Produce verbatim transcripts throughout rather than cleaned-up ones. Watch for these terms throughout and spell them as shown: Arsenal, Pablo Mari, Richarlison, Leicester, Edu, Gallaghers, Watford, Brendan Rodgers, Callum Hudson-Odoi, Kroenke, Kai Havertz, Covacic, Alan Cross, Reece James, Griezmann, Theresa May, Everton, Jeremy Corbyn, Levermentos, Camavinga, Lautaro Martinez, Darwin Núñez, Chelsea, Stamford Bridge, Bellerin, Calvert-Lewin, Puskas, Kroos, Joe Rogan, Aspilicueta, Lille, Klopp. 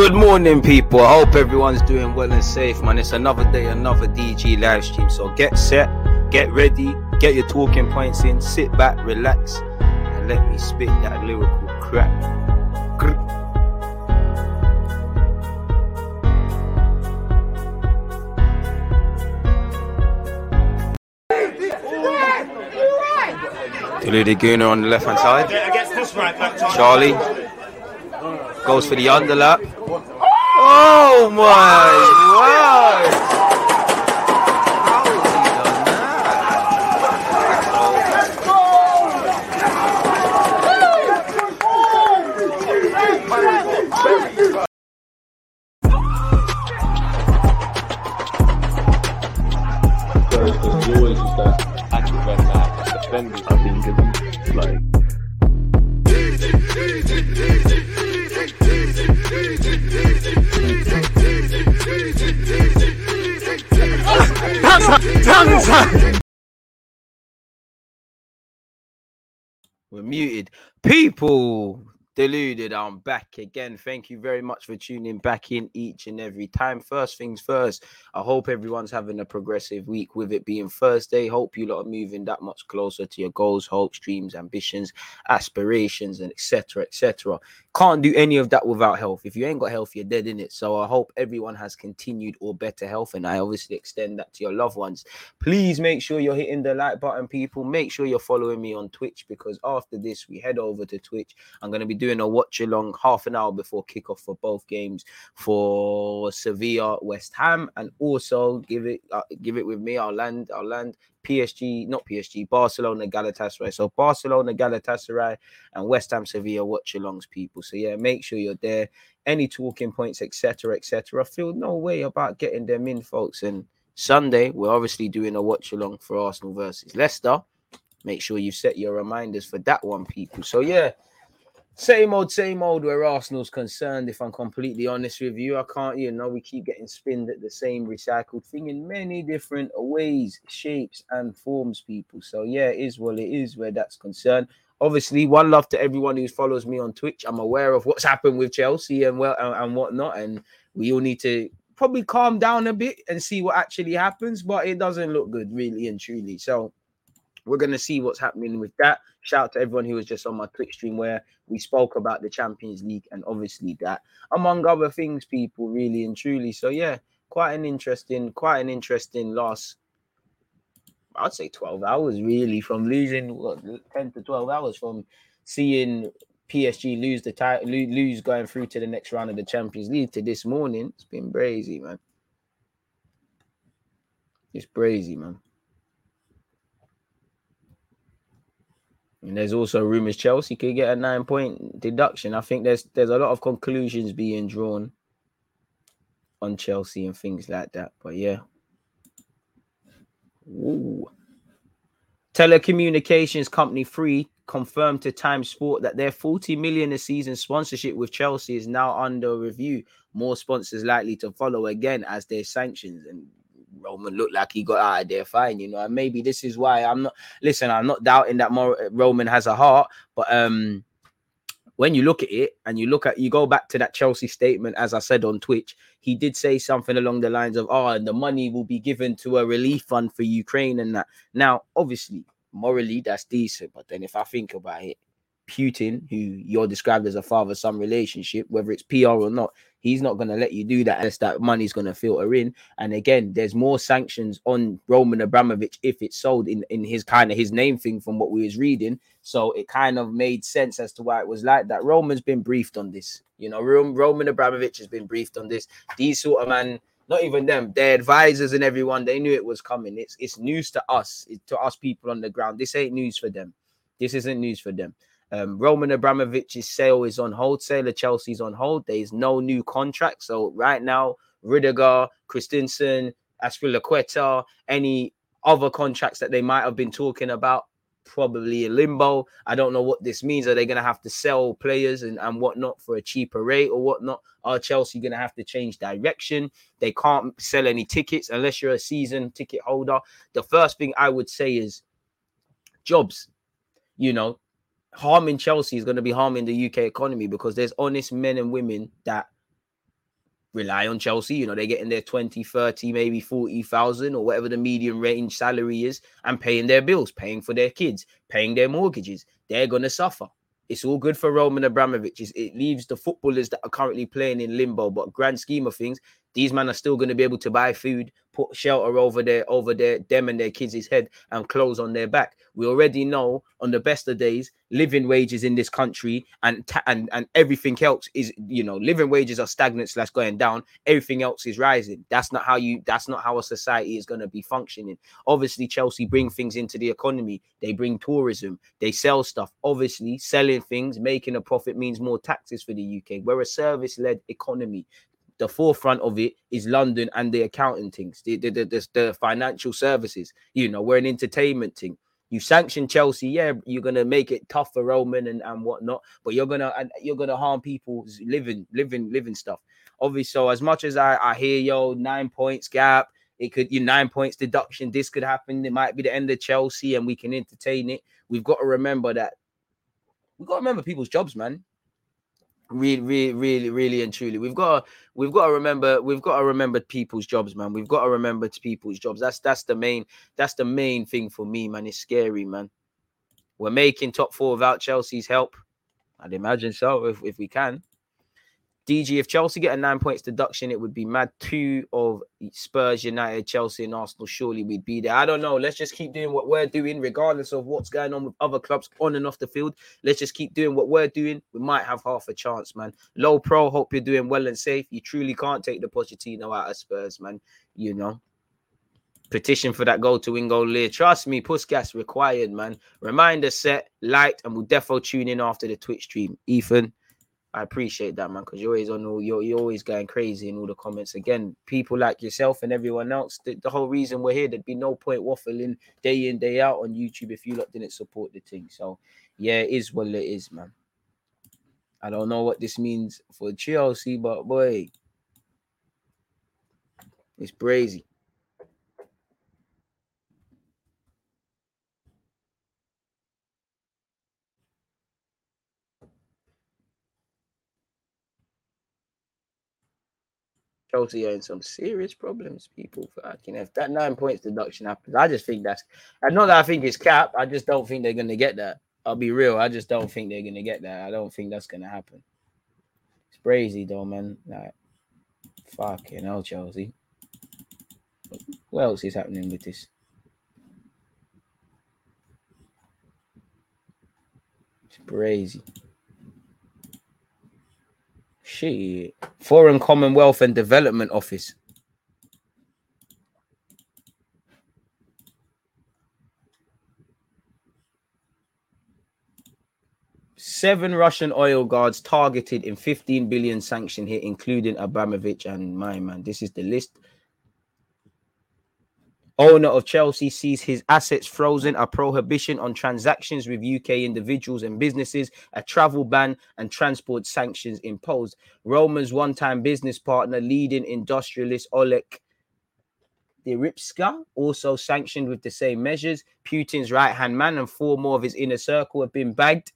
Good morning, people. I hope everyone's doing well and safe, man. It's another day, another D G live stream. So get set, get ready, get your talking points in, sit back, relax, and let me spit that lyrical crap. Grr. Diludi Guna on the left hand side. Charlie goes for the underlap. Oh my word! How has he done that? There's always that actual red light defenders have been given. Like, we're muted, people. Deluded, I'm back again. Thank you very much for tuning back in each and every time. First things first, I hope everyone's having a progressive week with it being Thursday. Hope you lot are moving that much closer to your goals, hopes, dreams, ambitions, aspirations, and etc, etc. Can't do any of that without health. If you ain't got health, you're dead, innit? So I hope everyone has continued or better health, and I obviously extend that to your loved ones. Please make sure you're hitting the like button, people. Make sure you're following me on Twitch, because after this we head over to Twitch. I'm going to be doing a watch along half an hour before kickoff for both games, for Sevilla, West Ham, and also give it uh, give it with me. I'll land, I'll land P S G, not P S G, Barcelona, Galatasaray. So Barcelona, Galatasaray, and West Ham, Sevilla watch alongs, people. So yeah, make sure you're there. Any talking points, et cetera, et cetera. I feel no way about getting them in, folks. And Sunday, we're obviously doing a watch along for Arsenal versus Leicester. Make sure you set your reminders for that one, people. So yeah. Same old, same old where Arsenal's concerned, if I'm completely honest with you. I can't, you know, we keep getting spinned at the same recycled thing in many different ways, shapes and forms, people. So, yeah, it is what it is where that's concerned. Obviously, one love to everyone who follows me on Twitch. I'm aware of what's happened with Chelsea and well and, and whatnot, and we all need to probably calm down a bit and see what actually happens, but it doesn't look good, really and truly. So, we're going to see what's happening with that. Shout out to everyone who was just on my Twitch stream where we spoke about the Champions League and obviously that, among other things, people, really and truly. So, yeah, quite an interesting, quite an interesting last, I'd say twelve hours, really, from losing, what, ten to twelve hours from seeing P S G lose the title, lose going through to the next round of the Champions League to this morning. It's been crazy, man. It's crazy, man. And there's also rumours Chelsea could get a nine-point deduction. I think there's there's a lot of conclusions being drawn on Chelsea and things like that. But, yeah. Ooh. Telecommunications company Free confirmed to Time Sport that their forty million a season sponsorship with Chelsea is now under review. More sponsors likely to follow again as their sanctions. And Roman looked like he got out of there fine, you know, and maybe this is why I'm not, listen, I'm not doubting that Mor- Roman has a heart, but um, when you look at it and you look at, you go back to that Chelsea statement, as I said on Twitch, he did say something along the lines of, oh, and the money will be given to a relief fund for Ukraine and that. Now, obviously, morally, that's decent, but then if I think about it, Putin, who you're described as a father-son relationship, whether it's P R or not, he's not going to let you do that unless that money's going to filter in. And again, there's more sanctions on Roman Abramovich if it's sold in, in his kind of his name thing from what we was reading. So it kind of made sense as to why it was like that. Roman's been briefed on this. You know, Roman Abramovich has been briefed on this. These sort of man... Not even them, their advisors and everyone, they knew it was coming. It's it's news to us, it's to us people on the ground. This ain't news for them. This isn't news for them. Um, Roman Abramovich's sale is on hold. Sale of Chelsea's on hold. There is no new contract. So right now, Rüdiger, Christensen, Aspilicueta, any other contracts that they might have been talking about, probably in limbo. I don't know what this means. Are they going to have to sell players and, and whatnot for a cheaper rate or whatnot? Are Chelsea going to have to change direction? They can't sell any tickets unless you're a season ticket holder. The first thing I would say is jobs, you know. Harming Chelsea is going to be harming the U K economy because there's honest men and women that rely on Chelsea. You know, they're getting their twenty, thirty, maybe forty thousand or whatever the median range salary is and paying their bills, paying for their kids, paying their mortgages. They're going to suffer. It's all good for Roman Abramovich. It leaves the footballers that are currently playing in limbo. But grand scheme of things, these men are still going to be able to buy food, put shelter over their, over their, them and their kids' head and clothes on their back. We already know on the best of days, living wages in this country and ta- and, and everything else is, you know, living wages are stagnant slash going down. Everything else is rising. That's not how you, that's not how a society is going to be functioning. Obviously, Chelsea bring things into the economy. They bring tourism. They sell stuff. Obviously, selling things, making a profit means more taxes for the U K. We're a service-led economy. The forefront of it is London and the accounting things, the, the, the, the financial services. You know, we're an entertainment thing. You sanction Chelsea, yeah, you're going to make it tough for Roman and, and whatnot, but you're going to you're gonna harm people's living, living, living stuff. Obviously, so as much as I, I hear, yo, nine points gap, it could, you nine points deduction, this could happen. It might be the end of Chelsea and we can entertain it. We've got to remember that. We've got to remember people's jobs, man. Really, really, really, really, and truly, we've got to, we've got to remember, we've got to remember people's jobs, man. We've got to remember people's jobs. That's that's the main, that's the main thing for me, man. It's scary, man. We're making top four without Chelsea's help. I'd imagine so, if if we can. D G, if Chelsea get a nine points deduction, it would be mad. Two of Spurs, United, Chelsea and Arsenal, surely we'd be there. I don't know. Let's just keep doing what we're doing, regardless of what's going on with other clubs on and off the field. Let's just keep doing what we're doing. We might have half a chance, man. Low Pro, hope you're doing well and safe. You truly can't take the Pochettino out of Spurs, man. You know. Petition for that goal to Ingolier. Trust me, Puskas required, man. Reminder set, light, and we'll defo tune in after the Twitch stream. Ethan, I appreciate that, man, because you're always on all you're, you're always going crazy in all the comments. Again, people like yourself and everyone else, the, the whole reason we're here, there'd be no point waffling day in, day out on YouTube if you lot didn't support the thing. So, yeah, it is what it is, man. I don't know what this means for Chelsea, but boy, it's brazy. Chelsea are in some serious problems, people. Fucking if that nine points deduction happens, I just think that's, and not that I think it's cap, I just don't think they're going to get that. I'll be real. I just don't think they're going to get that. I don't think that's going to happen. It's crazy, though, man. Like, fucking hell, Chelsea. What else is happening with this? It's crazy. Shit. Foreign Commonwealth and Development Office. Seven Russian oil guards targeted in fifteen billion sanction hit, including Abramovich and my man. This is the list. Owner of Chelsea sees his assets frozen, a prohibition on transactions with U K individuals and businesses, a travel ban and transport sanctions imposed. Roman's one-time business partner, leading industrialist Oleg Deripaska, also sanctioned with the same measures. Putin's right-hand man and four more of his inner circle have been bagged.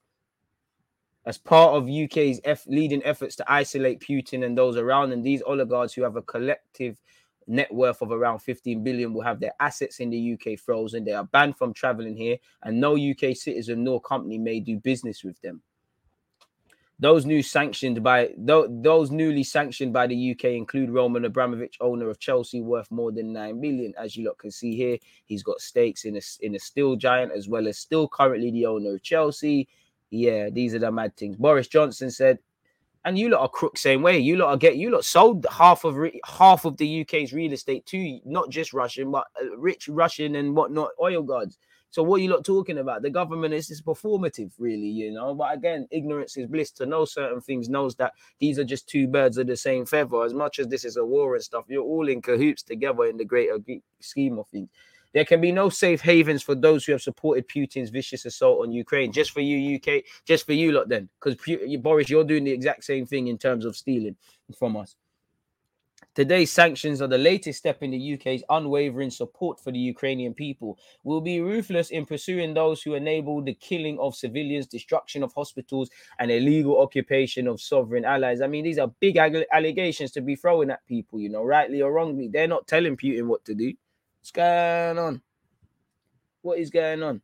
As part of U K's F- leading efforts to isolate Putin and those around, and these oligarchs who have a collective net worth of around fifteen billion will have their assets in the U K frozen. They are banned from traveling here, and no U K citizen nor company may do business with them. Those new sanctioned by th- those newly sanctioned by the U K include Roman Abramovich, owner of Chelsea, worth more than nine billion. As you lot can see here, he's got stakes in a in a steel giant as well as still currently the owner of Chelsea. Yeah, these are the mad things. Boris Johnson said, and you lot are crook same way. You lot are get you lot sold half of re, half of the U K's real estate to not just Russian, but rich Russian and whatnot oil guards. So what are you lot talking about? The government is just performative, really, you know. But again, ignorance is bliss. To know certain things knows that these are just two birds of the same feather. As much as this is a war and stuff, you're all in cahoots together in the greater scheme of things. There can be no safe havens for those who have supported Putin's vicious assault on Ukraine. Just for you, U K, just for you lot then. Because P- Boris, you're doing the exact same thing in terms of stealing from us. Today's sanctions are the latest step in the U K's unwavering support for the Ukrainian people. We'll be ruthless in pursuing those who enable the killing of civilians, destruction of hospitals, and illegal occupation of sovereign allies. I mean, these are big ag- allegations to be throwing at people, you know, rightly or wrongly. They're not telling Putin what to do. What's going on? What is going on?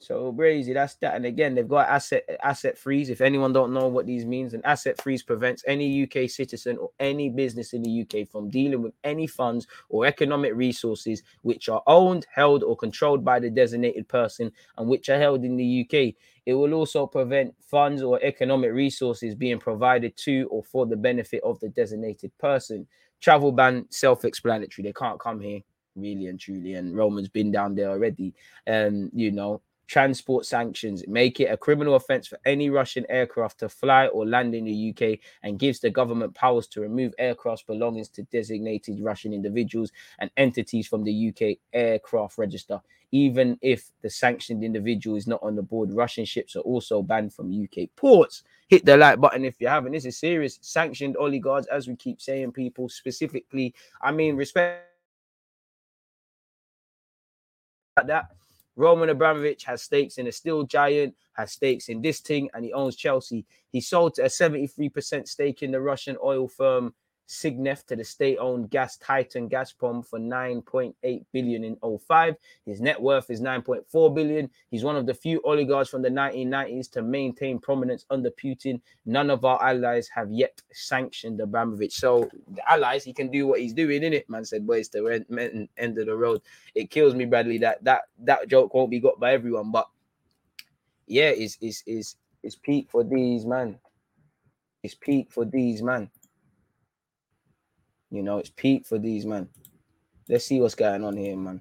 So crazy, that's that. And again, they've got asset asset freeze. If anyone don't know what these means, an asset freeze prevents any U K citizen or any business in the U K from dealing with any funds or economic resources which are owned, held, or controlled by the designated person and which are held in the U K. It will also prevent funds or economic resources being provided to or for the benefit of the designated person. Travel ban, self-explanatory. They can't come here, really and truly. And Roman's been down there already. Um, you know. Transport sanctions make it a criminal offense for any Russian aircraft to fly or land in the U K and gives the government powers to remove aircraft belongings to designated Russian individuals and entities from the U K aircraft register, even if the sanctioned individual is not on the board. Russian ships are also banned from U K ports. Hit the like button if you haven't. This is serious. Sanctioned oligarchs, as we keep saying, people specifically. I mean, respect that. Roman Abramovich has stakes in a steel giant, has stakes in this thing, and he owns Chelsea. He sold a seventy-three percent stake in the Russian oil firm Signeft to the state-owned gas titan Gazprom for nine point eight billion dollars in oh five. His net worth is nine point four billion dollars. He's one of the few oligarchs from the nineteen nineties to maintain prominence under Putin. None of our allies have yet sanctioned Abramovich. So the allies, he can do what he's doing, innit? Man said, boy, it's the end, end of the road. It kills me, Bradley, that that, that joke won't be got by everyone. But yeah, it's, it's, it's, it's peak for these, man. It's peak for these, man. You know, it's peak for these, man. Let's see what's going on here, man.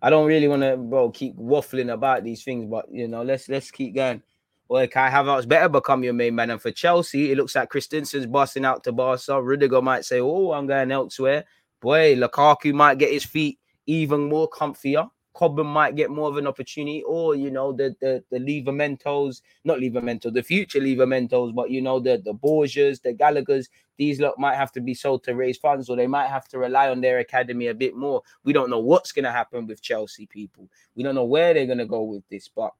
I don't really want to, bro, keep waffling about these things, but, you know, let's let's keep going. Well, Kai Havertz better become your main man. And for Chelsea, it looks like Christensen's busting out to Barca. Rüdiger might say, oh, I'm going elsewhere. Boy, Lukaku might get his feet even more comfier. Cobham might get more of an opportunity. Or, you know, the the, the Levermentos, not Levermentos, the future Levermentos, but, you know, the, the Borgias, the Gallaghers. These lot might have to be sold to raise funds, or they might have to rely on their academy a bit more. We don't know what's going to happen with Chelsea, people. We don't know where they're going to go with this, but,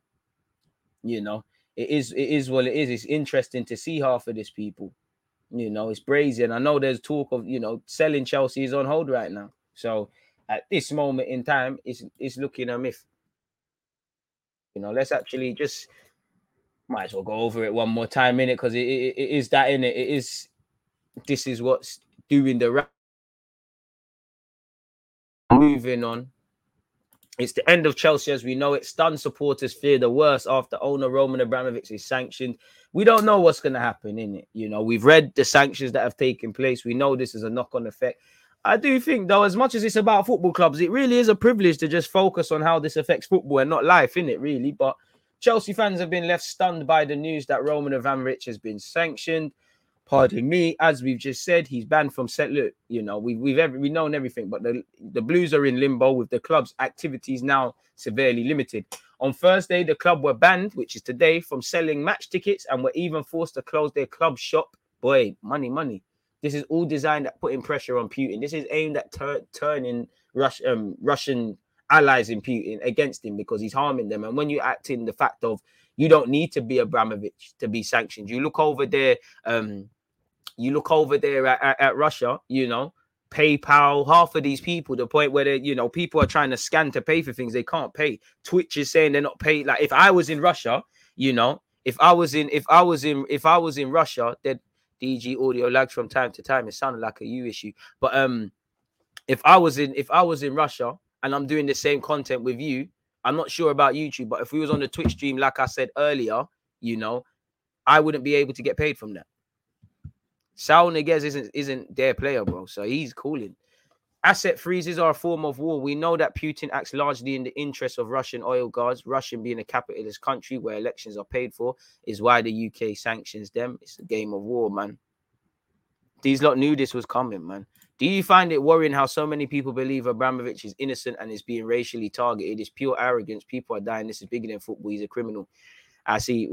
you know, it is it is what it is. It's interesting to see half of this, people. You know, it's brazen. I know there's talk of, you know, selling Chelsea is on hold right now. So at this moment in time, it's, it's looking a myth. You know, let's actually just, might as well go over it one more time, innit? Because it, it, it is that, innit? It is... This is what's doing the rap. Moving on. It's the end of Chelsea as we know it. Stunned supporters fear the worst after owner Roman Abramovich is sanctioned. We don't know what's going to happen, innit? You know, we've read the sanctions that have taken place. We know this is a knock-on effect. I do think, though, as much as it's about football clubs, it really is a privilege to just focus on how this affects football and not life, innit, really? But Chelsea fans have been left stunned by the news that Roman Abramovich has been sanctioned. Pardon me, as we've just said, he's banned from set. Look, you know, we, we've every, we've known everything, but the, the Blues are in limbo with the club's activities now severely limited. On Thursday, the club were banned, which is today, from selling match tickets and were even forced to close their club shop. Boy, money, money. This is all designed at putting pressure on Putin. This is aimed at tur- turning Rush, um, Russian allies in Putin against him because he's harming them. And when you act in the fact of you don't need to be Abramovich to be sanctioned, you look over there. Um, You look over there at, at, at Russia, you know, PayPal, half of these people, the point where, they, you know, people are trying to scan to pay for things they can't pay. Twitch is saying they're not paid. Like if I was in Russia, you know, if I was in if I was in if I was in Russia, that D G audio lags from time to time. It sounded like a you issue. But um, if I was in if I was in Russia and I'm doing the same content with you, I'm not sure about YouTube. But if we was on the Twitch stream, like I said earlier, you know, I wouldn't be able to get paid from that. Saul Niguez isn't isn't their player, bro, so he's calling. Asset freezes are a form of war. We know that Putin acts largely in the interests of Russian oil guards. Russian being a capitalist country where elections are paid for is why the U K sanctions them. It's a game of war, man. These lot knew this was coming, man. Do you find it worrying how so many people believe Abramovich is innocent and is being racially targeted? It's pure arrogance. People are dying. This is bigger than football. He's a criminal. I see,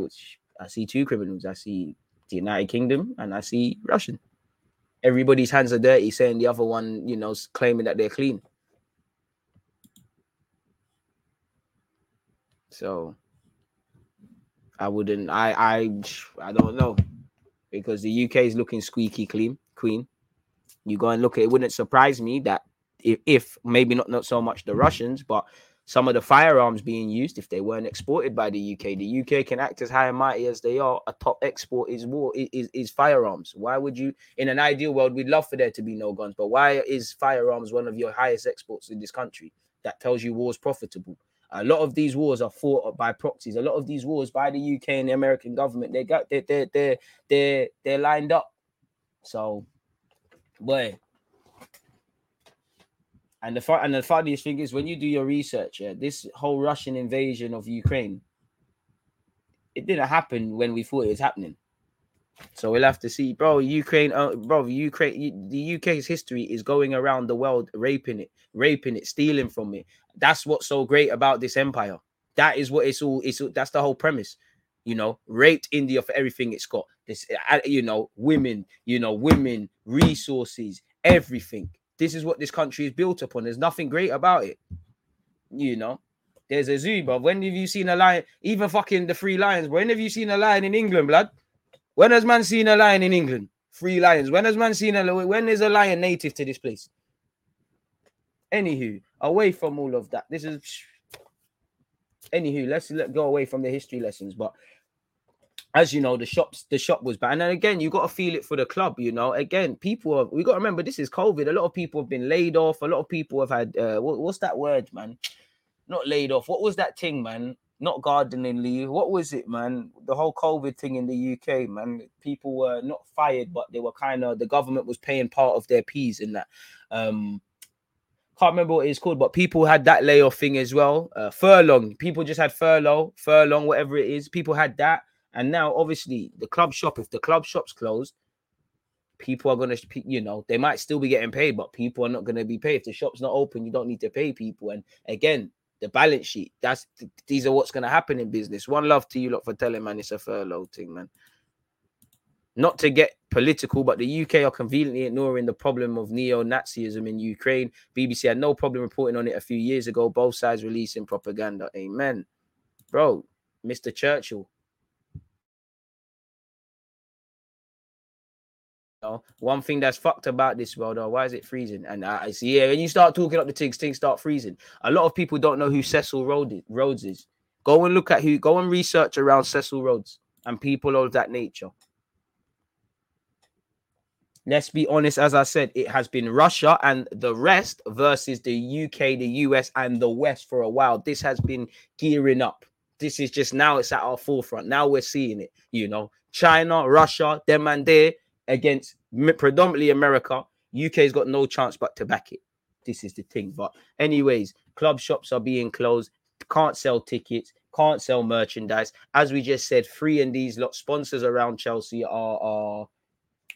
I see two criminals. I see... the United Kingdom, and I see Russian. everybody's hands are dirty, saying the other one, you know, claiming that they're clean. So I wouldn't, I, I, I don't know, because the U K is looking squeaky clean, clean. You go and look at it, it wouldn't surprise me that if, if maybe not, not so much the Russians, but some of the firearms being used, if they weren't exported by the U K, the U K can act as high and mighty as they are. A top export is war, is, is firearms. Why would you, in an ideal world, we'd love for there to be no guns, but why is firearms one of your highest exports in this country? That tells you war's profitable. A lot of these wars are fought by proxies. A lot of these wars by the U K and the American government, they got they're they're they're they're, they're lined up. So, boy. And the and the funniest thing is, when you do your research, yeah, this whole Russian invasion of Ukraine, it didn't happen when we thought it was happening. So we'll have to see, bro. Ukraine, uh, bro. Ukraine, the U K's history is going around the world, raping it, raping it, stealing from it. That's what's so great about this empire. That is what it's all. It's that's the whole premise, you know. Raped India for everything it's got. This, you know, women, you know, women, resources, everything. This is what this country is built upon. There's nothing great about it, you know. There's a zoo, but when have you seen a lion? Even fucking the three lions. When have you seen a lion in England, blood? When has man seen a lion in England? Free lions. When has man seen a lion? When is a lion native to this place? Anywho, away from all of that. This is... Anywho, let's let go away from the history lessons. But as you know, the shops, the shop was banned. And again, you got to feel it for the club, you know. Again, people... Have, we got to remember, this is COVID. A lot of people have been laid off. A lot of people have had... Uh, what, what's that word, man? Not laid off. What was that thing, man? Not gardening leave. What was it, man? The whole COVID thing in the U K, man. People were not fired, but they were kind of, the government was paying part of their peas in that. Um, can't remember what it's called, but people had that layoff thing as well. Uh, furlong. People just had furlough, furlong, whatever it is. People had that. And now, obviously, the club shop, if the club shop's closed, people are going to, you know, they might still be getting paid, but people are not going to be paid. If the shop's not open, you don't need to pay people. And again, the balance sheet. That's th- these are what's going to happen in business. One love to you lot for telling, man, it's a furlough thing, man. Not to get political, but the U K are conveniently ignoring the problem of neo-Nazism in Ukraine. B B C had no problem reporting on it a few years ago. Both sides releasing propaganda. Amen. Bro, Mister Churchill. One thing that's fucked about this world, oh, why is it freezing? And I see, yeah, when you start talking up the things, things start freezing. A lot of people don't know who Cecil Rhodes is. Go and look at who, go and research around Cecil Rhodes and people of that nature. Let's be honest, as I said, it has been Russia and the rest versus the U K, the U S, and the West for a while. This has been gearing up. This is just now it's at our forefront. Now we're seeing it, you know. China, Russia, them and there. Against predominantly America, U K's got no chance but to back it. This is the thing. But anyways, club shops are being closed. Can't sell tickets. Can't sell merchandise. As we just said, Free and these lot sponsors around Chelsea are, are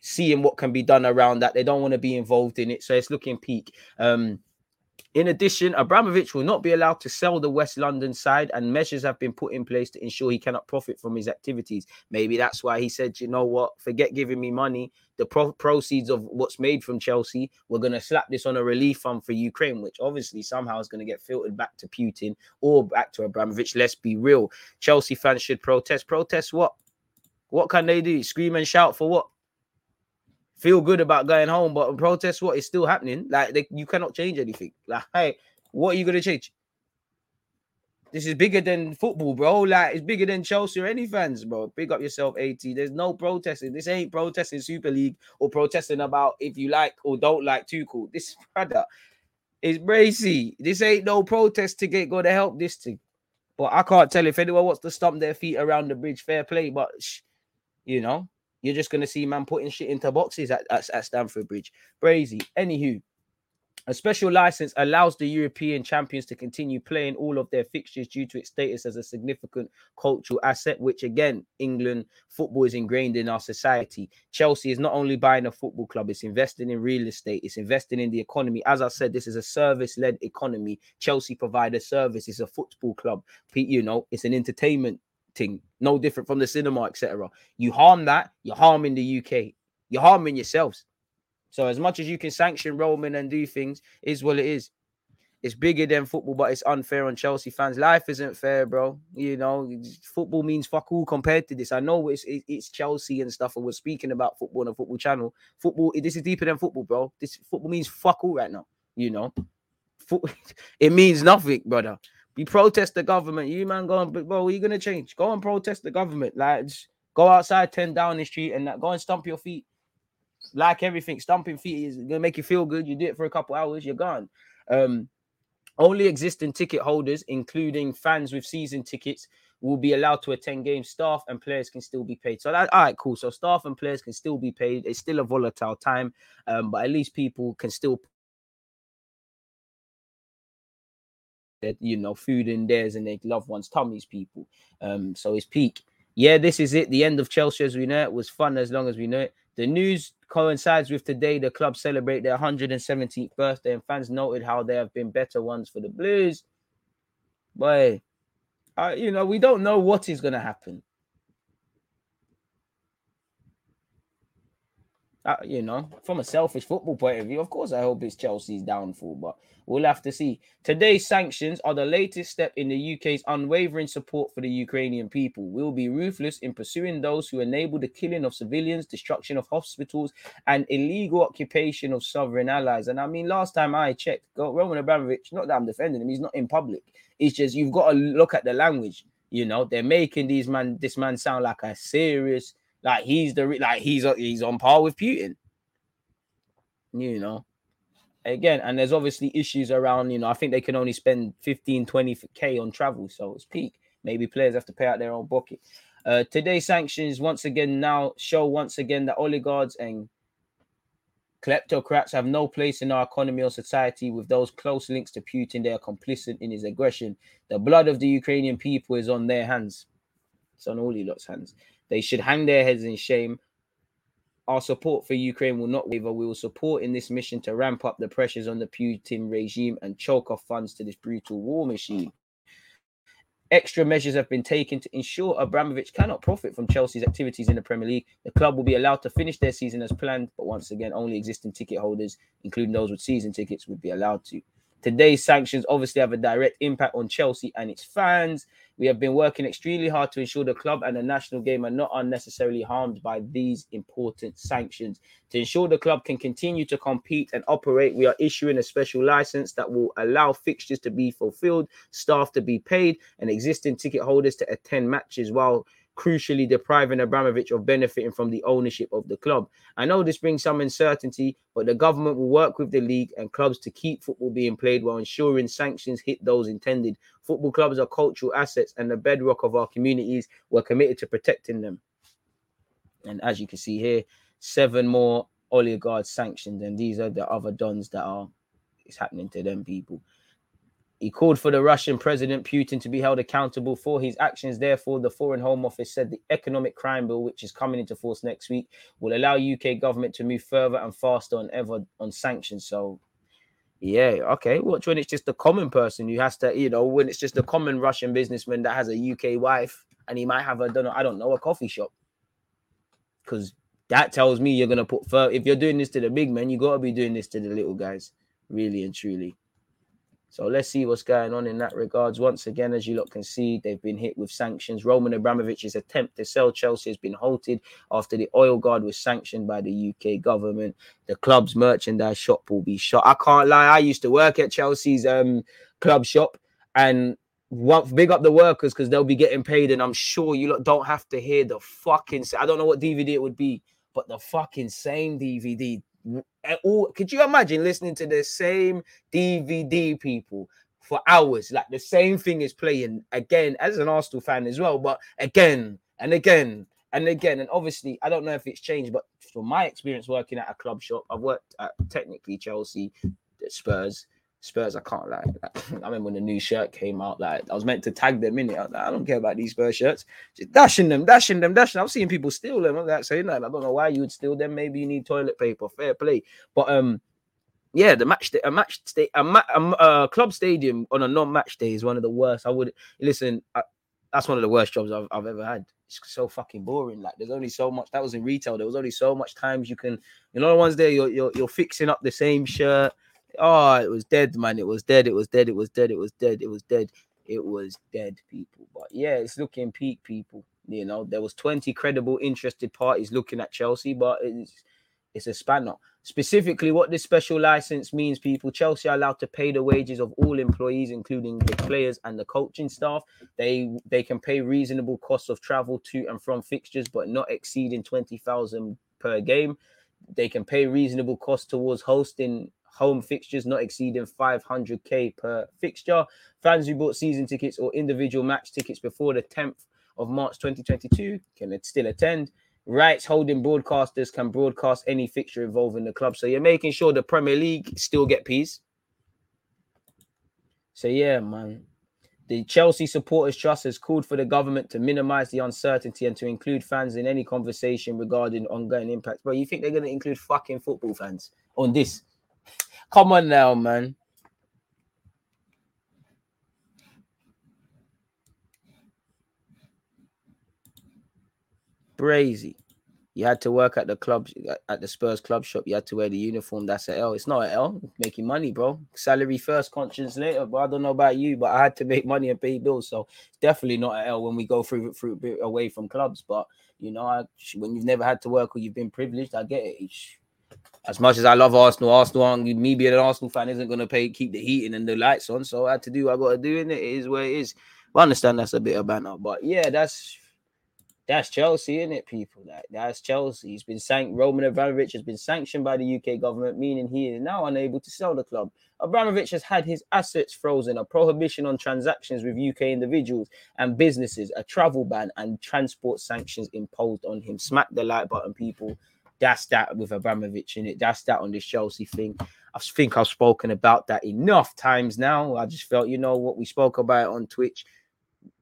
seeing what can be done around that. They don't want to be involved in it. So it's looking peak. Um, in addition, Abramovich will not be allowed to sell the West London side, and measures have been put in place to ensure he cannot profit from his activities. Maybe that's why he said, you know what, forget giving me money. The pro- proceeds of what's made from Chelsea, we're going to slap this on a relief fund for Ukraine, which obviously somehow is going to get filtered back to Putin or back to Abramovich. Let's be real. Chelsea fans should protest. Protest what? What can they do? Scream and shout for what? Feel good about going home, but protest what is still happening. Like, they, you cannot change anything. Like, hey, what are you going to change? This is bigger than football, bro. Like, it's bigger than Chelsea or any fans, bro. Big up yourself, AT. There's no protesting. This ain't protesting Super League or protesting about if you like or don't like Tuchel. This, brother, is bracy. This ain't no protest to get going to help this thing. But I can't tell if anyone wants to stomp their feet around the bridge. Fair play, but, shh, you know. You're just going to see man putting shit into boxes at, at, at Stamford Bridge. Brazy. Anywho, a special license allows the European champions to continue playing all of their fixtures due to its status as a significant cultural asset, which again, England football is ingrained in our society. Chelsea is not only buying a football club, it's investing in real estate, it's investing in the economy. As I said, this is a service-led economy. Chelsea provide a service. It's a football club. You know, it's an entertainment thing, no different from the cinema, et cetera. You harm that, you're harming the U K. You're harming yourselves. So as much as you can sanction Roman and do things, is what it is. It's bigger than football, but it's unfair on Chelsea fans. Life isn't fair, bro. You know, football means fuck all compared to this. I know it's it's Chelsea and stuff, and we're speaking about football on a football channel. Football, this is deeper than football, bro. This football means fuck all right now, you know. It means nothing, brother. You protest the government. You, man, go on, but bro, what are you going to change? Go and protest the government. Like, go outside, ten down the street, and go and stomp your feet. Like everything, stomping feet is going to make you feel good. You do it for a couple hours, you're gone. Um... Only existing ticket holders, including fans with season tickets, will be allowed to attend games. Staff and players can still be paid. So that, all right, cool. So staff and players can still be paid. It's still a volatile time, um, but at least people can still, you know, food in theirs and their loved ones' tummies, people. Um, so it's peak. Yeah, this is it. The end of Chelsea as we know it. It was fun as long as we know it. The news coincides with today. The club celebrate their one hundred seventeenth birthday, and fans noted how there have been better ones for the Blues. But, uh, you know, we don't know what is going to happen. Uh, you know, from a selfish football point of view, of course, I hope it's Chelsea's downfall, but we'll have to see. Today's sanctions are the latest step in the U K's unwavering support for the Ukrainian people. We'll be ruthless in pursuing those who enable the killing of civilians, destruction of hospitals, and illegal occupation of sovereign allies. And I mean, last time I checked, Roman Abramovich, not that I'm defending him, he's not in public. It's just you've got to look at the language. You know, they're making these man, this man sound like a serious... Like he's the like he's he's on par with Putin, you know. Again, and there's obviously issues around, you know, I think they can only spend fifteen, twenty K on travel, so it's peak. Maybe players have to pay out their own pocket. Uh, today's sanctions once again now show once again that oligarchs and kleptocrats have no place in our economy or society. With those close links to Putin, they are complicit in his aggression. The blood of the Ukrainian people is on their hands. It's on all you lot's hands. They should hang their heads in shame. Our support for Ukraine will not waver. We will support in this mission to ramp up the pressures on the Putin regime and choke off funds to this brutal war machine. Extra measures have been taken to ensure Abramovich cannot profit from Chelsea's activities in the Premier League. The club will be allowed to finish their season as planned, but once again, only existing ticket holders, including those with season tickets, would be allowed to. Today's sanctions obviously have a direct impact on Chelsea and its fans. We have been working extremely hard to ensure the club and the national game are not unnecessarily harmed by these important sanctions. To ensure the club can continue to compete and operate, we are issuing a special license that will allow fixtures to be fulfilled, staff to be paid, and existing ticket holders to attend matches while crucially depriving Abramovich of benefiting from the ownership of the club. I know this brings some uncertainty, but the government will work with the league and clubs to keep football being played while ensuring sanctions hit those intended. Football clubs are cultural assets and the bedrock of our communities. We're committed to protecting them. And as you can see here, seven more oligarchs sanctioned, and these are the other dons that are, it's happening to them, people. He called for the Russian President Putin to be held accountable for his actions. Therefore, the Foreign Home Office said the economic crime bill, which is coming into force next week, will allow U K government to move further and faster than ever on sanctions. So, yeah, okay. Watch when it's just the common person who has to, you know, when it's just the common Russian businessman that has a U K wife and he might have a, don't know, I don't know, a coffee shop. Because that tells me you're going to put further. If you're doing this to the big men, you got to be doing this to the little guys, really and truly. So let's see what's going on in that regards. Once again, as you lot can see, they've been hit with sanctions. Roman Abramovich's attempt to sell Chelsea has been halted after the oil guard was sanctioned by the U K government. The club's merchandise shop will be shut. I can't lie. I used to work at Chelsea's um, club shop, and big up the workers because they'll be getting paid. And I'm sure you lot don't have to hear the fucking... I don't know what D V D it would be, but the fucking same D V D... All, could you imagine listening to the same D V D, people, for hours? Like the same thing is playing again, as an Arsenal fan as well, but again and again and again. And obviously, I don't know if it's changed, but from my experience working at a club shop, I've worked at technically Chelsea, Spurs. Spurs, I can't lie. Like, I remember when the new shirt came out, like I was meant to tag them in it. I was like, I don't care about these Spurs shirts. Just dashing them, dashing them, dashing. I've seen people steal them. I'm like, saying that. I don't know why you would steal them. Maybe you need toilet paper. Fair play. But um, yeah, the match, a match, a, ma- a, a club stadium on a non-match day is one of the worst. I would listen. I, that's one of the worst jobs I've, I've ever had. It's so fucking boring. Like, there's only so much. That was in retail. There was only so much times you can, you know, the ones there, you're, you're, you're fixing up the same shirt. Oh, it was dead, man. It was dead. It was dead. It was dead. It was dead. It was dead. It was dead, people. But yeah, it's looking peak, people. You know, there was twenty credible interested parties looking at Chelsea, but it's, it's a spanner. Specifically, what this special license means, people, Chelsea are allowed to pay the wages of all employees, including the players and the coaching staff. They they can pay reasonable costs of travel to and from fixtures, but not exceeding twenty thousand per game. They can pay reasonable costs towards hosting home fixtures, not exceeding five hundred K per fixture. Fans who bought season tickets or individual match tickets before the tenth of March twenty twenty-two can still attend. Rights holding broadcasters can broadcast any fixture involving the club. So you're making sure the Premier League still get peace. So yeah, man. The Chelsea Supporters Trust has called for the government to minimise the uncertainty and to include fans in any conversation regarding ongoing impacts. Bro, you think they're going to include fucking football fans on this? Come on now, man. Crazy. You had to work at the club, at the Spurs club shop. You had to wear the uniform. That's an L. It's not an L. Making money, bro. Salary first, conscience later. But I don't know about you, but I had to make money and pay bills. So it's definitely not an L when we go through through away from clubs. But you know, I, when you've never had to work or you've been privileged, I get it. As much as I love Arsenal, Arsenal, me being an Arsenal fan isn't going to pay keep the heating and the lights on. So I had to do what I got to do, and it is where it is. But I understand that's a bit of banter, but yeah, that's. That's Chelsea, isn't it, people? Like, that's Chelsea. He's been sanct- Roman Abramovich has been sanctioned by the U K government, meaning he is now unable to sell the club. Abramovich has had his assets frozen, a prohibition on transactions with U K individuals and businesses, a travel ban, and transport sanctions imposed on him. Smack the like button, people. That's that with Abramovich, innit? That's that on this Chelsea thing. I think I've spoken about that enough times now. I just felt, you know what, we spoke about it on Twitch.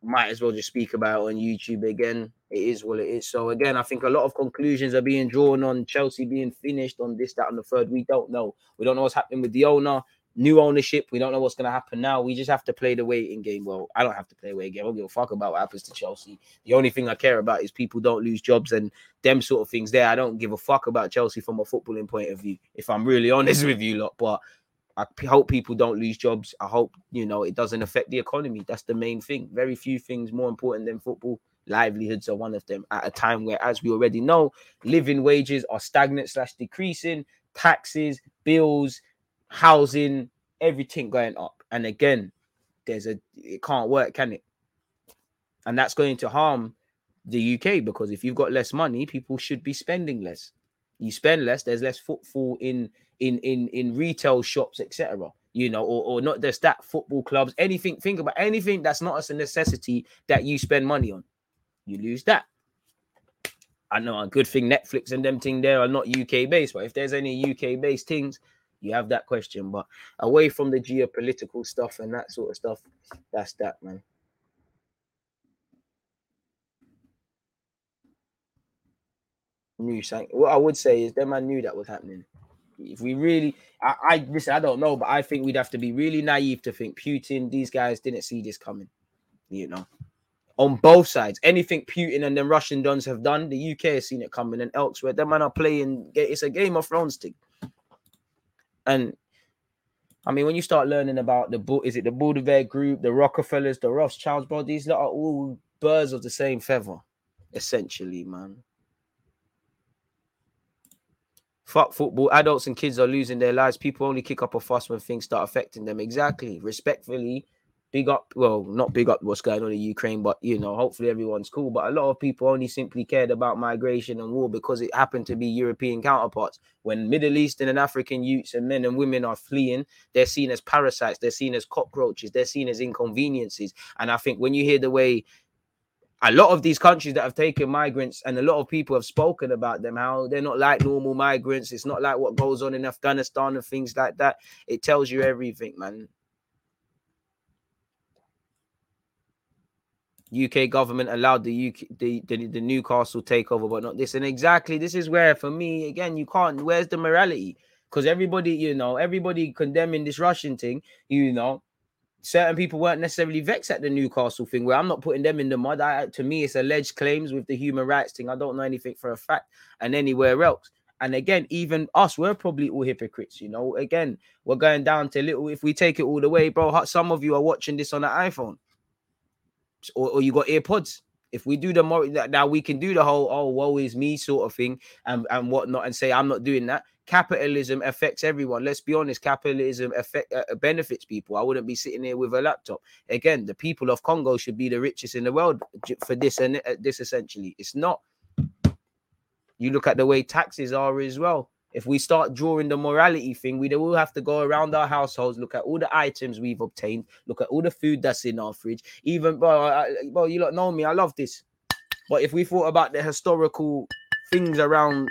Might as well just speak about it on YouTube again. It is what it is. So again, I think a lot of conclusions are being drawn on Chelsea being finished on this, that, and the third. We don't know. We don't know what's happening with the owner, new ownership. We don't know what's going to happen now. We just have to play the waiting game. Well, I don't have to play the waiting game. I don't give a fuck about what happens to Chelsea. The only thing I care about is people don't lose jobs and them sort of things there. I don't give a fuck about Chelsea from a footballing point of view, if I'm really honest with you lot. But I hope people don't lose jobs. I hope, you know, it doesn't affect the economy. That's the main thing. Very few things more important than football. Livelihoods are one of them at a time where, as we already know, living wages are stagnant slash decreasing, taxes, bills, housing, everything going up. And again, there's a it can't work, can it? And that's going to harm the U K because if you've got less money, people should be spending less. You spend less, there's less footfall in in in in retail shops, et cetera. You know, or, or not just that, football clubs, anything. Think about anything that's not as a necessity that you spend money on. You lose that. I know a good thing Netflix and them thing there are not U K based, but if there's any U K based things, you have that question. But away from the geopolitical stuff and that sort of stuff, that's that, man. New sanct- what I would say is them I knew that was happening. If we really, I, I listen, I don't know, but I think we'd have to be really naive to think Putin, these guys didn't see this coming, you know. On both sides, anything Putin and then Russian dons have done, the U K has seen it coming and elsewhere. Them man are playing, it's a Game of Thrones thing. And I mean, when you start learning about the, is it the Bilderberg Group, the Rockefellers, the Rothschilds, bro, these lot are all birds of the same feather, essentially, man. Fuck football. Adults and kids are losing their lives. People only kick up a fuss when things start affecting them. Exactly. Respectfully. Big up, well, not big up what's going on in Ukraine, but, you know, hopefully everyone's cool. But a lot of people only simply cared about migration and war because it happened to be European counterparts. When Middle Eastern and African youths and men and women are fleeing, they're seen as parasites. They're seen as cockroaches. They're seen as inconveniences. And I think when you hear the way a lot of these countries that have taken migrants and a lot of people have spoken about them, how they're not like normal migrants. It's not like what goes on in Afghanistan and things like that. It tells you everything, man. U K government allowed the U K the, the, the Newcastle takeover, but not this. And exactly, this is where, for me, again, you can't. Where's the morality? Because everybody, you know, everybody condemning this Russian thing, you know, certain people weren't necessarily vexed at the Newcastle thing, where I'm not putting them in the mud. I, to me, it's alleged claims with the human rights thing. I don't know anything for a fact and anywhere else. And again, even us, we're probably all hypocrites, you know. Again, we're going down to little, if we take it all the way, bro, some of you are watching this on an iPhone or, or you got earpods. If we do the more now, we can do the whole, oh, woe is me sort of thing and, and whatnot and say, I'm not doing that. Capitalism affects everyone. Let's be honest. Capitalism affect, uh, benefits people. I wouldn't be sitting here with a laptop. Again, the people of Congo should be the richest in the world for this and uh, this essentially. It's not. You look at the way taxes are as well. If we start drawing the morality thing, we will have to go around our households, look at all the items we've obtained, look at all the food that's in our fridge. Even, bro, I, bro you lot know me, I love this. But if we thought about the historical things around,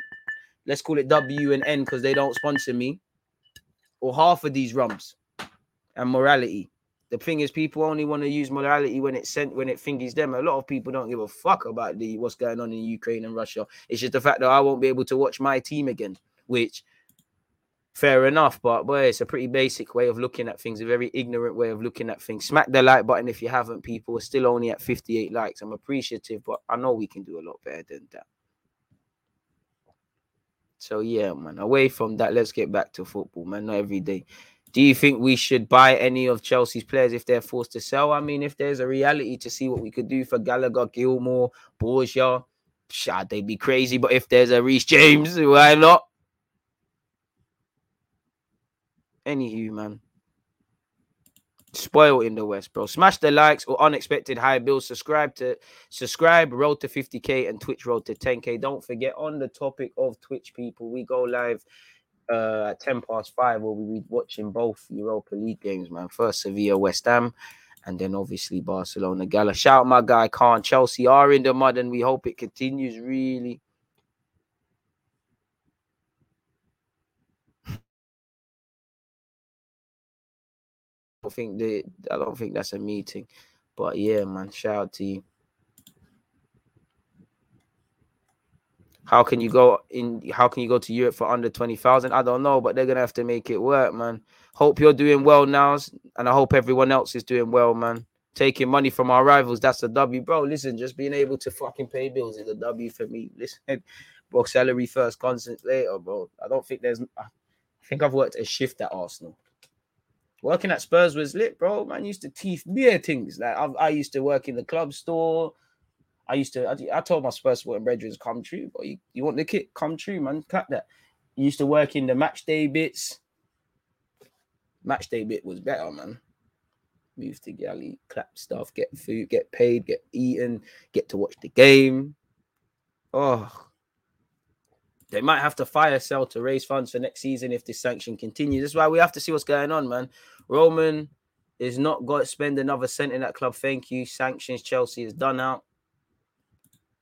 let's call it W and N, because they don't sponsor me, or half of these rums and morality. The thing is, people only want to use morality when it's sent, when it fingers them. A lot of people don't give a fuck about the what's going on in Ukraine and Russia. It's just the fact that I won't be able to watch my team again, which, fair enough. But, boy, it's a pretty basic way of looking at things, a very ignorant way of looking at things. Smack the like button if you haven't, people. We're still only at fifty-eight likes. I'm appreciative, but I know we can do a lot better than that. So, yeah, man, away from that, let's get back to football, man, not every day. Do you think we should buy any of Chelsea's players if they're forced to sell? I mean, if there's a reality to see what we could do for Gallagher, Gilmore, Borgia, shad, they'd be crazy. But if there's a Reece James, why not? Anywho, man. Spoiled in the West, bro. Smash the likes or unexpected high bills. Subscribe to subscribe, road to fifty K and Twitch road to ten K. Don't forget, on the topic of Twitch, people, we go live Uh, at ten past five, we'll be watching both Europa League games, man. First, Sevilla, West Ham, and then obviously Barcelona, Gala. Shout out my guy, Khan. Chelsea are in the mud, and we hope it continues, really. I think they, I don't think that's a meeting, but yeah, man. Shout out to you. How can you go in? How can you go to Europe for under twenty thousand? I don't know, but they're going to have to make it work, man. Hope you're doing well now, and I hope everyone else is doing well, man. Taking money from our rivals, that's a W. Bro, listen, just being able to fucking pay bills is a W for me. Listen, bro, salary first, constant later, bro. I don't think there's... I think I've worked a shift at Arsenal. Working at Spurs was lit, bro. Man, used to teeth beer things. Like I've, I used to work in the club store. I used to, I, I told my Spurs supporting brethren, come true, but you, you want the kit, come true, man. Cut that. You used to work in the match day bits. Match day bit was better, man. Move to galley, clap stuff, get food, get paid, get eaten, get to watch the game. Oh. They might have to fire sell to raise funds for next season if this sanction continues. That's why we have to see what's going on, man. Roman is not going to spend another cent in that club. Thank you. Sanctions, Chelsea is done out.